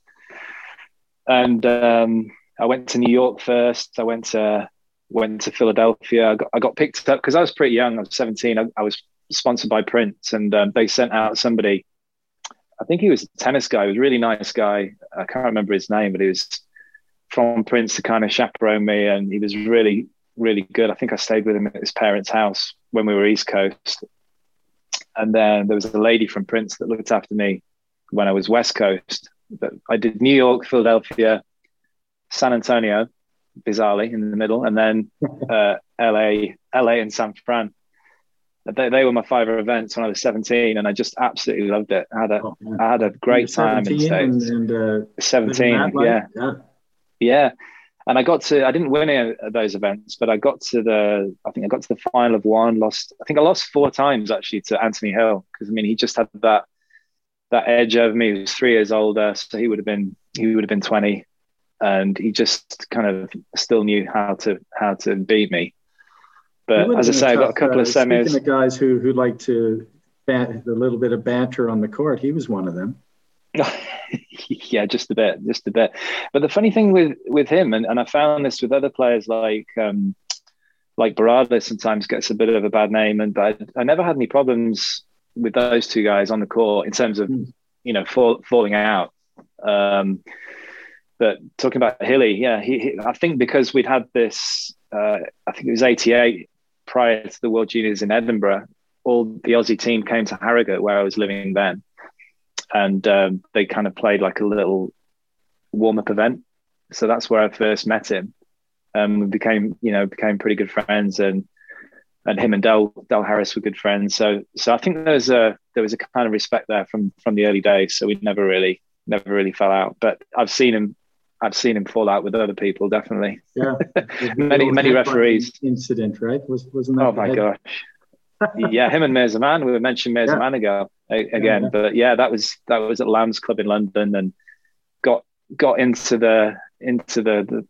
And I went to New York first. I went to Philadelphia. I got picked up because I was pretty young. I was 17. I was sponsored by Prince, and they sent out somebody. I think he was a tennis guy. He was a really nice guy. I can't remember his name, but he was from Prince to kind of chaperone me, and he was really really good. I think I stayed with him at his parents' house when we were East Coast. And then there was a lady from Prince that looked after me when I was West Coast. But I did New York, Philadelphia, San Antonio, bizarrely in the middle, and then LA and San Fran. They were my five events when I was 17, and I just absolutely loved it. I had a great time in the States. And 17, yeah. And I didn't win any of those events, but I got to the final of one. I lost four times actually to Anthony Hill, because he just had that edge over me. He was 3 years older, so he would have been 20, and he just kind of still knew how to beat me. But as I say, I got a couple of semis. Speaking of guys who like to a little bit of banter on the court, he was one of them. Yeah, just a bit. But the funny thing with him, and I found this with other players like Barada sometimes gets a bit of a bad name, but I never had any problems with those two guys on the court in terms of falling out. But talking about Hilly, I think because we'd had this, I think it was 88 prior to the World Juniors in Edinburgh, all the Aussie team came to Harrogate where I was living then. And they kind of played like a little warm-up event. So that's where I first met him. We became pretty good friends, and him and Del Harris were good friends. So I think there was a kind of respect there from the early days. So we never really fell out. But I've seen him fall out with other people, definitely. Yeah. many referees. Incident, right? Wasn't that? Oh my gosh. Yeah, him and Mir Zaman. We mentioned Mir Zaman again. But yeah, that was at Lamb's Club in London, and got into the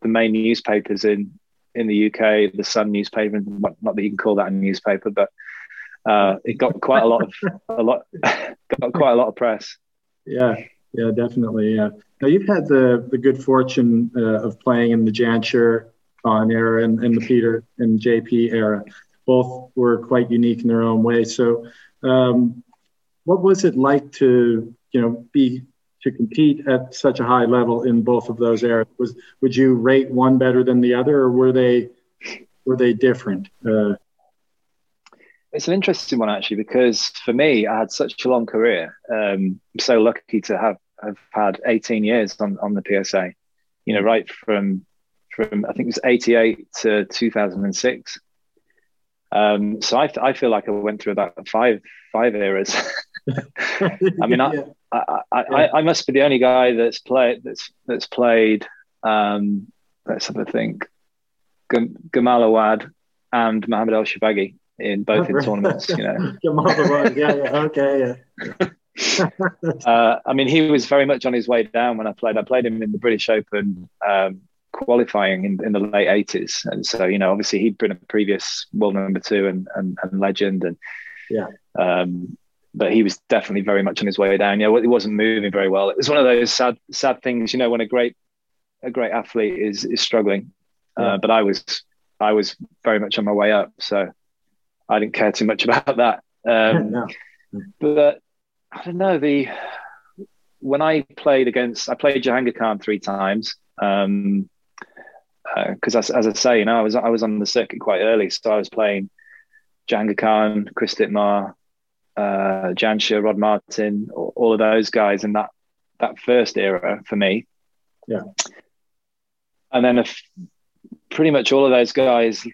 main newspapers in the UK, the Sun newspaper. Not that you can call that a newspaper, but it got quite a lot of press. Yeah, definitely. Yeah. Now you've had the good fortune of playing in the Jansher Khan era and the Peter and JP era. Both were quite unique in their own way. So what was it like to, to compete at such a high level in both of those eras? Would you rate one better than the other, or were they different? It's an interesting one, actually, because for me, I had such a long career. I'm so lucky to have had 18 years on the PSA, right from I think it was 88 to 2006. So I feel like I went through about five eras. I must be the only guy that's played. Let's have a think. Gamal Awad and Mohamed El Shabaghi in both in tournaments. Gamal Awad, yeah. He was very much on his way down when I played. I played him in the British Open. Qualifying in the late 80s, and so obviously he'd been a previous world number two and legend, and but he was definitely very much on his way down. He wasn't moving very well. It was one of those sad things, when a great athlete is struggling. But I was very much on my way up, so I didn't care too much about that. But I don't know, when I played Jahangir Khan three times, because as I say, I was on the circuit quite early, so I was playing Jahangir Khan, Chris Dittmar, Jansher, Rod Martin, all of those guys in that first era for me. Yeah, and then pretty much all of those guys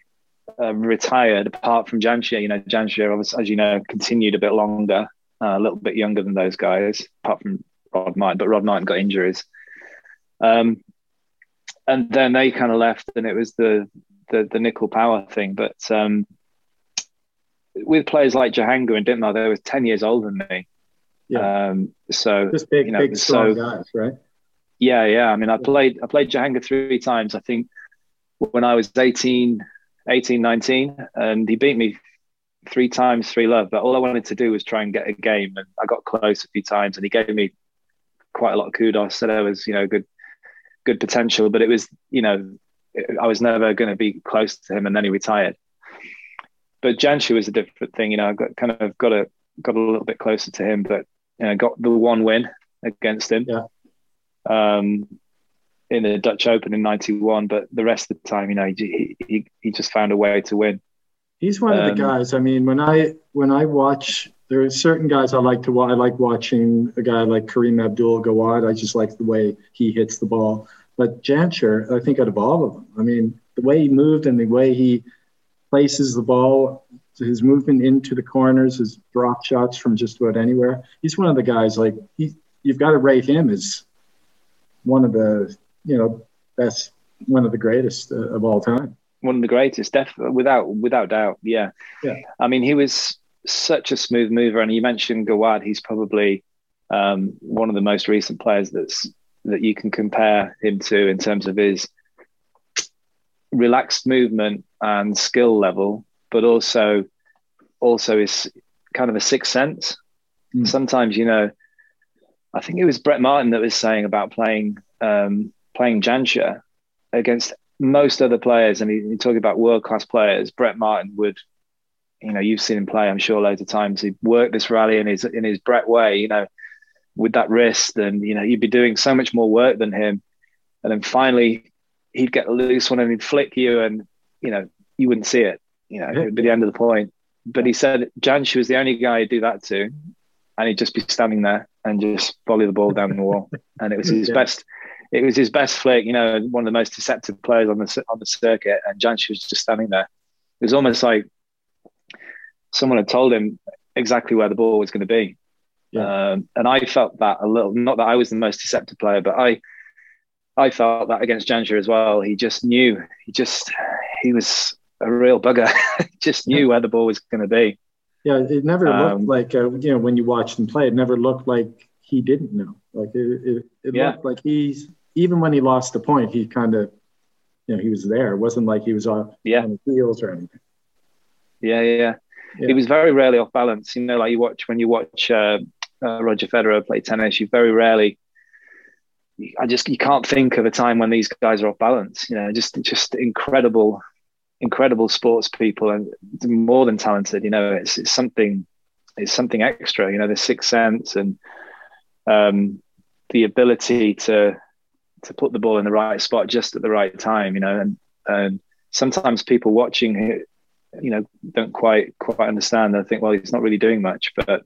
retired apart from Jansher. Jansher, as you know, continued a bit longer, a little bit younger than those guys, apart from Rod Martin. But Rod Martin got injuries. And then they kind of left, and it was the nickel power thing. But with players like Jahangir and Dittmar, they were 10 years older than me. Yeah. So just big strong guys, right? Yeah. I played Jahangir three times. I think when I was 19, and he beat me three times, 3-love. But all I wanted to do was try and get a game, and I got close a few times, and he gave me quite a lot of kudos. So there was, good potential, but it was, I was never going to be close to him, and then he retired. But Jansher was a different thing, I got a little bit closer to him, but got the one win against him. Yeah. in the Dutch Open in '91, but the rest of the time, you know, he just found a way to win. He's one of the guys. I mean, when I watch, there are certain guys I like to watch. I like watching a guy like Kareem Abdul-Gawad. I just like the way he hits the ball. But Jansher, I think out of all of them, I mean, the way he moved and the way he places the ball, his movement into the corners, his drop shots from just about anywhere. He's one of the guys, like, you've got to rate him as one of the, you know, best, one of the greatest of all time. One of the greatest, definitely, without doubt, yeah. Yeah. I mean, he was such a smooth mover, and you mentioned Gawad. He's probably one of the most recent players that you can compare him to in terms of his relaxed movement and skill level, but also is kind of a sixth sense. Mm. Sometimes, you know, I think it was Brett Martin that was saying about playing Jansher against most other players. I mean, you're talking about world-class players. Brett Martin would, you know, you've seen him play, I'm sure, loads of times. He'd work this rally in his Brett way, you know, with that wrist, and, you know, you'd be doing so much more work than him. And then finally he'd get a loose one and he'd flick you, and, you know, you wouldn't see it. You know, it would be the end of the point. But he said Jansher was the only guy he'd do that to, and he'd just be standing there and just volley the ball down the wall. And it was his best. It was his best flick. You know, one of the most deceptive players on the circuit, and Jansher was just standing there. It was almost like someone had told him exactly where the ball was going to be. Yeah. And I felt that a little. Not that I was the most deceptive player, but I felt that against Jansher as well. He just knew. He was a real bugger. Just knew where the ball was going to be. Yeah, it never looked like, you know, when you watched him play, it never looked like he didn't know. Like it looked like even when he lost the point, he kind of, you know, he was there. It wasn't like he was on the heels or anything. Yeah. He was very rarely off balance. You know, like when you watch Roger Federer play tennis, you very rarely, you can't think of a time when these guys are off balance. You know, just incredible sports people, and more than talented. You know, it's something extra, you know, the sixth sense and the ability to put the ball in the right spot just at the right time, you know, and sometimes people watching it, you know, don't quite understand. I think, well, he's not really doing much, but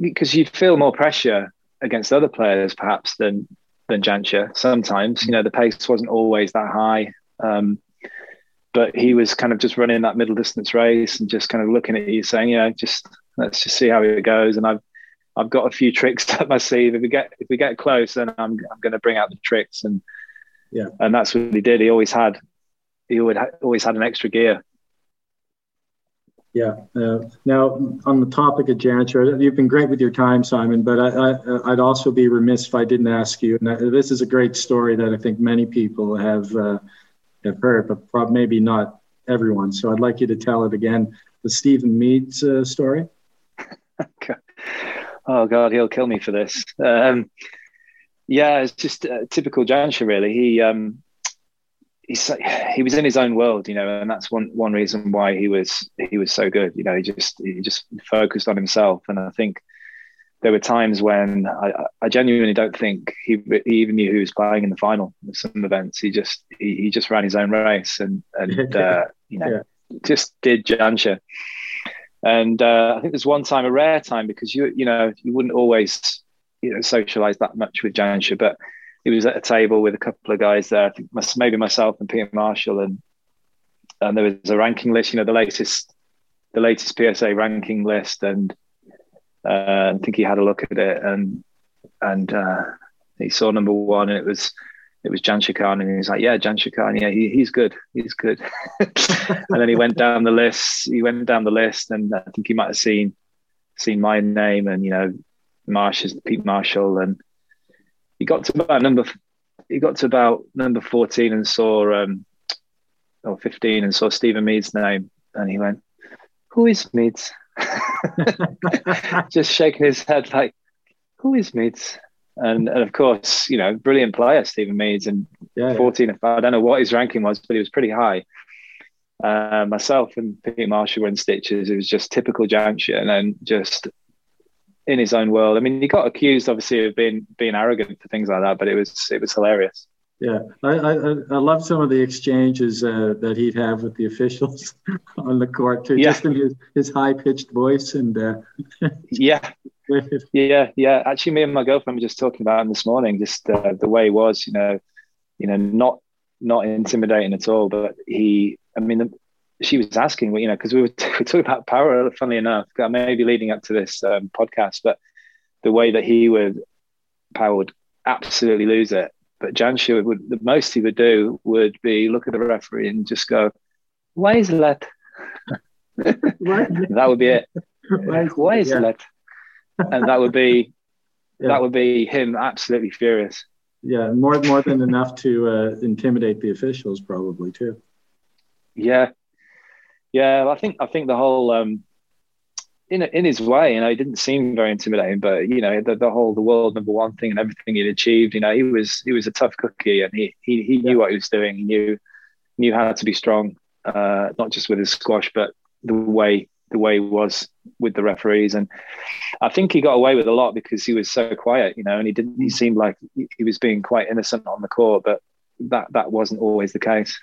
because you feel more pressure against other players perhaps than Jansher sometimes, you know, the pace wasn't always that high. But he was kind of just running that middle distance race and just kind of looking at you saying, you know, just let's just see how it goes. And I've got a few tricks up my sleeve. If we get close, then I'm going to bring out the tricks. And yeah, and that's what he did. He always had an extra gear. Yeah. Now on the topic of Jansher, you've been great with your time, Simon, but I'd also be remiss if I didn't ask you. And this is a great story that I think many people have heard, but probably maybe not everyone. So I'd like you to tell it again, the Stephen Meade story. Okay. Oh God, he'll kill me for this. Yeah, it's just typical Jansher, really. He was in his own world, you know, and that's one reason why he was so good. You know, he just focused on himself. And I think there were times when I genuinely don't think he even knew who was playing in the final of some events. He just ran his own race and you know, just did Jansher. And I think there's one time, a rare time, because you know, you wouldn't always, you know, socialize that much with Jansher, but he was at a table with a couple of guys there. I think maybe myself and Pete Marshall, and there was a ranking list, you know, the latest PSA ranking list, and I think he had a look at it, and he saw number one, and it was Jansher Khan, and he was like, yeah, Jansher Khan, yeah, he's good. And then he went down the list, and I think he might have seen my name, and, you know, Pete Marshall, and he got to about number 14 and saw or 15 and saw Stephen Meade's name, and he went, who is Meade? Just shaking his head like, who is Meade? And of course, you know, brilliant player Stephen Meade, and 14, I don't know what his ranking was, but he was pretty high. Myself and Pete Marshall were in stitches. It was just typical Jansher, and then just in his own world. I mean, he got accused, obviously, of being arrogant for things like that, but it was hilarious. Yeah, I love some of the exchanges that he'd have with the officials on the court too. Yeah. Just in his high-pitched voice and yeah. Actually, me and my girlfriend were just talking about him this morning. Just the way he was, you know, not intimidating at all. But she was asking, you know, because we were talking about Power. Funnily enough, maybe leading up to this podcast, but the way that Power would absolutely lose it. But Jansher would, the most he would do would be look at the referee and just go, "Why is that?" That would be it. Why is that? And that would be that would be him absolutely furious. Yeah, more than enough to intimidate the officials, probably too. Yeah. I think the whole in his way, you know, he didn't seem very intimidating, but you know, the whole world number one thing and everything he'd achieved, you know, he was a tough cookie, and he knew what he was doing. He knew how to be strong, not just with his squash, but the way he was with the referees. And I think he got away with a lot because he was so quiet, you know, and he seemed like he was being quite innocent on the court, but that wasn't always the case.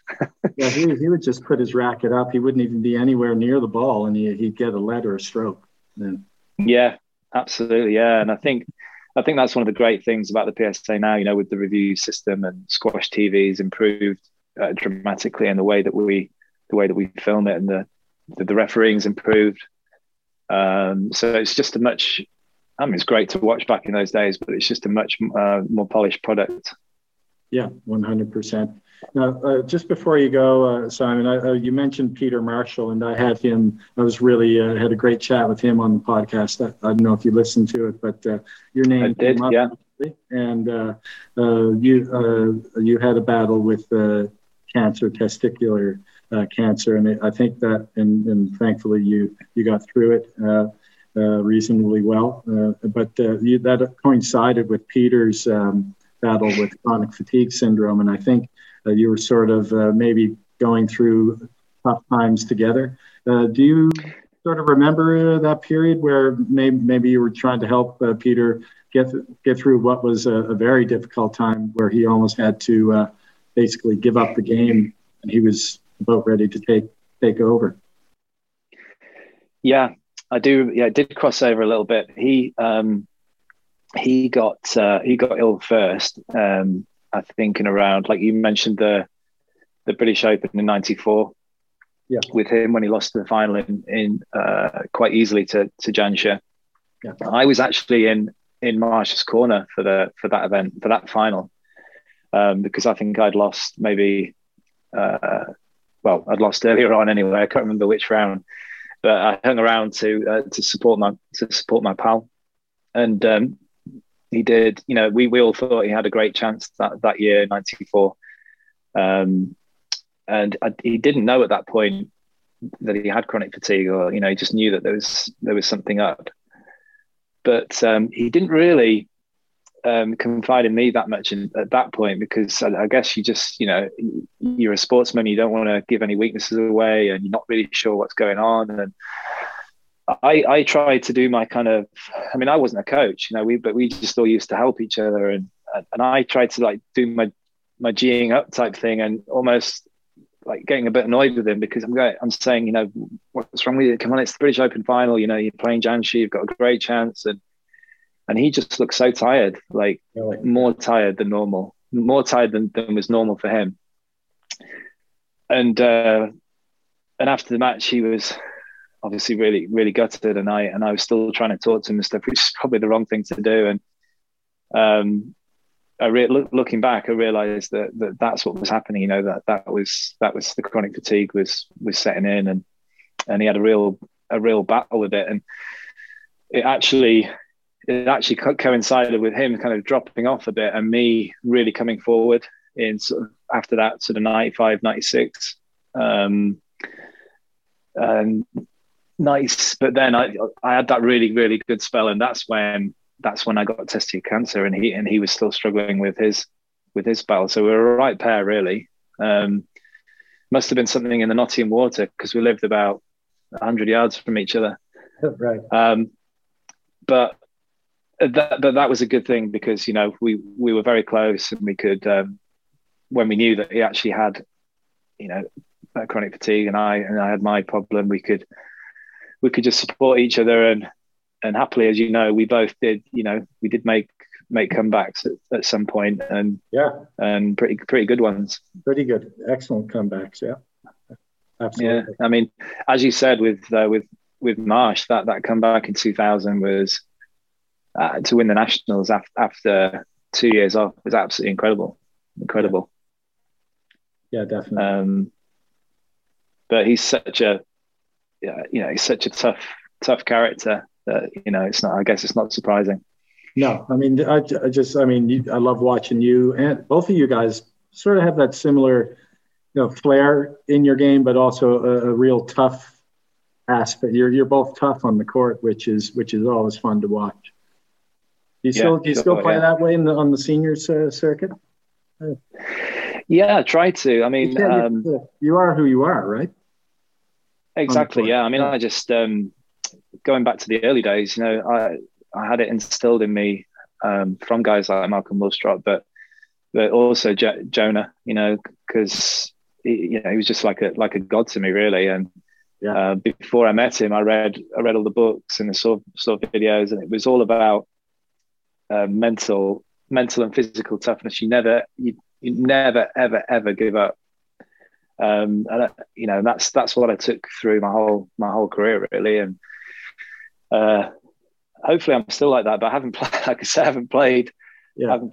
Yeah, he would just put his racket up. He wouldn't even be anywhere near the ball, and he'd get a lead or a stroke. Then. Yeah, absolutely. Yeah, and I think that's one of the great things about the PSA now. You know, with the review system and squash TVs improved dramatically, and the way that we film it, and the refereeing's improved. So it's just a much. I mean, it's great to watch back in those days, but it's just a much more polished product. Yeah, 100%. Now, just before you go, Simon, you mentioned Peter Marshall, and I had him. I was really had a great chat with him on the podcast. I don't know if you listened to it, but your name came up, and you had a battle with cancer, testicular cancer, and I think that, and thankfully you got through it reasonably well. That coincided with Peter's. Battle with chronic fatigue syndrome, and I think you were sort of maybe going through tough times together. Do you sort of remember that period where maybe you were trying to help Peter get through what was a very difficult time, where he almost had to basically give up the game, and he was about ready to take over? Yeah, I do. Yeah, I did cross over a little bit. He got ill first. I think in around, like you mentioned, the British Open in '94. Yeah, with him when he lost to the final in quite easily to Jansher. Yeah. I was actually in Marsh's corner for that event, for that final, because I think I'd lost maybe. I'd lost earlier on anyway. I can't remember which round, but I hung around to support my pal, and. He did, you know, we all thought he had a great chance that year, 94. He didn't know at that point that he had chronic fatigue, or, you know, he just knew that there was something up. But he didn't really confide in me that much at that point, because I guess you just, you know, you're a sportsman, you don't want to give any weaknesses away, and you're not really sure what's going on. And I tried to do my kind of, I mean, I wasn't a coach, you know, but we just all used to help each other. And I tried to like do my G-ing up type thing, and almost like getting a bit annoyed with him, because I'm saying, you know, what's wrong with you? Come on, it's the British Open final, you know, you're playing Jansher, you've got a great chance. And he just looked so tired, like really? more tired than was normal for him. And after the match, he was, obviously really, really gutted, and I was still trying to talk to him and stuff, which is probably the wrong thing to do. And looking back, I realized that that's what was happening. You know, that was the chronic fatigue was setting in, and he had a real battle with it. And it actually coincided with him kind of dropping off a bit, and me really coming forward in sort of after that, sort of 95, 96. Nice, but then I had that really, really good spell, and that's when I got testicular cancer, and he was still struggling with his battle. So we were a right pair, really. Must have been something in the Nottingham water, because we lived about 100 yards from each other. Right. But But that was a good thing because, you know, we were very close, and we could, when we knew that he actually had, you know, chronic fatigue, and I had my problem, we could just support each other, and happily, as you know, we both did, you know, we did make comebacks at some point, and pretty good ones. Pretty good. Excellent comebacks. Yeah. Absolutely. Yeah. I mean, as you said, with Marsh, that comeback in 2000 was, to win the nationals after 2 years off was absolutely incredible. Yeah, definitely. But he's such a, you know, he's such a tough character that, you know, it's not, I guess it's not surprising. No, I mean, I love watching you, and both of you guys sort of have that similar, you know, flair in your game, but also a real tough aspect. You're both tough on the court, which is always fun to watch. Do you still play that way on the seniors circuit? Yeah, I try to. I mean, you are who you are, right? Exactly. Yeah. I mean, I just going back to the early days. You know, I had it instilled in me from guys like Malcolm Willstrop, but also Jonah. You know, because he was just like a god to me, really. And before I met him, I read all the books and saw videos, and it was all about mental and physical toughness. You never ever give up. And that's what I took through my whole career, really. And hopefully I'm still like that, but I haven't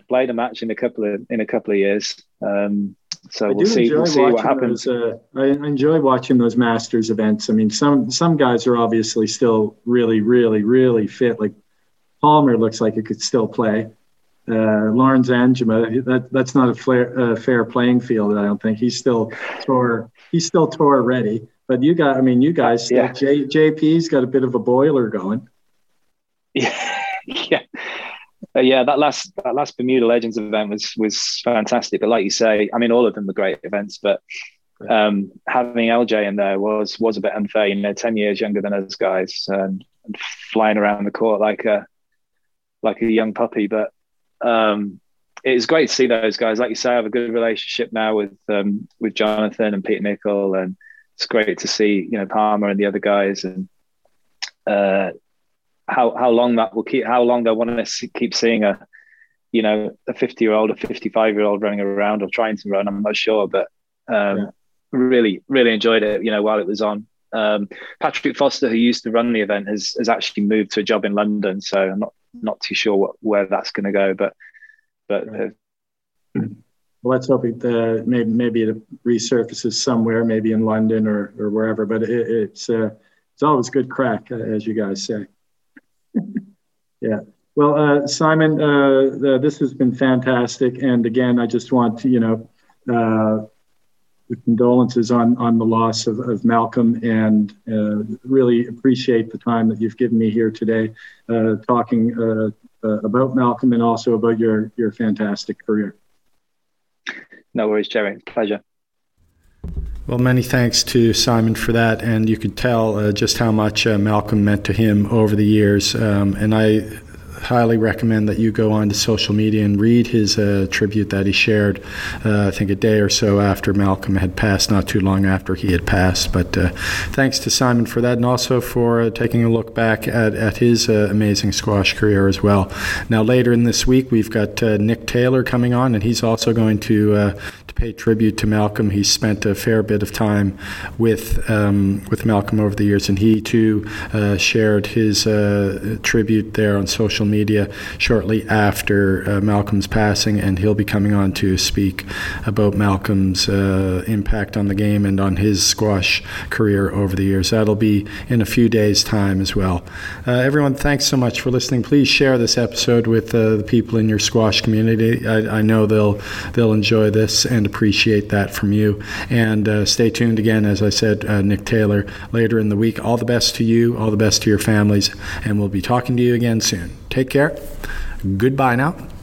played a match in a couple of years. So we'll see what happens. I enjoy watching those Masters events. I mean, some guys are obviously still really, really, really fit. Like Palmer looks like he could still play. Lawrence Anjuma, that's not a fair playing field, I don't think. He's still tour ready. But you guys still, JP's got a bit of a boiler going. That last Bermuda Legends event was fantastic. But like you say, I mean, all of them were great events, but having LJ in there was a bit unfair. You know, 10 years younger than us guys, and flying around the court like a young puppy. But it was great to see those guys. Like you say, I have a good relationship now with Jonathan and Pete Nicol, and it's great to see, you know, Palmer and the other guys, and how long they'll want to keep seeing a 50-year-old, a 55-year-old running around or trying to run. I'm not sure, but really enjoyed it, you know, while it was on. Patrick Foster, who used to run the event, has actually moved to a job in London, so I'm not too sure where that's going to go, but right. Well, let's hope it maybe it resurfaces somewhere, maybe in London or wherever. But it's always good crack, as you guys say. Yeah. Well, Simon, this has been fantastic, and again, I just want to the condolences on the loss of Malcolm, and really appreciate the time that you've given me here today, talking about Malcolm and also about your fantastic career. No worries, Jerry. Pleasure. Well, many thanks to Simon for that, and you could tell just how much Malcolm meant to him over the years, and I highly recommend that you go on to social media and read his tribute that he shared, I think a day or so after Malcolm had passed, not too long after he had passed. But thanks to Simon for that, and also for taking a look back at his amazing squash career as well. Now, later in this week, we've got Nick Taylor coming on, and he's also going to pay tribute to Malcolm. He spent a fair bit of time with Malcolm over the years, and he too shared his tribute there on social media shortly after Malcolm's passing, and he'll be coming on to speak about Malcolm's impact on the game and on his squash career over the years. That'll be in a few days' time as well. Everyone, thanks so much for listening. Please share this episode with the people in your squash community. I know they'll enjoy this and appreciate that from you. And stay tuned again, as I said, Nick Taylor later in the week. All the best to you, all the best to your families, and we'll be talking to you again soon. Take care. Goodbye now.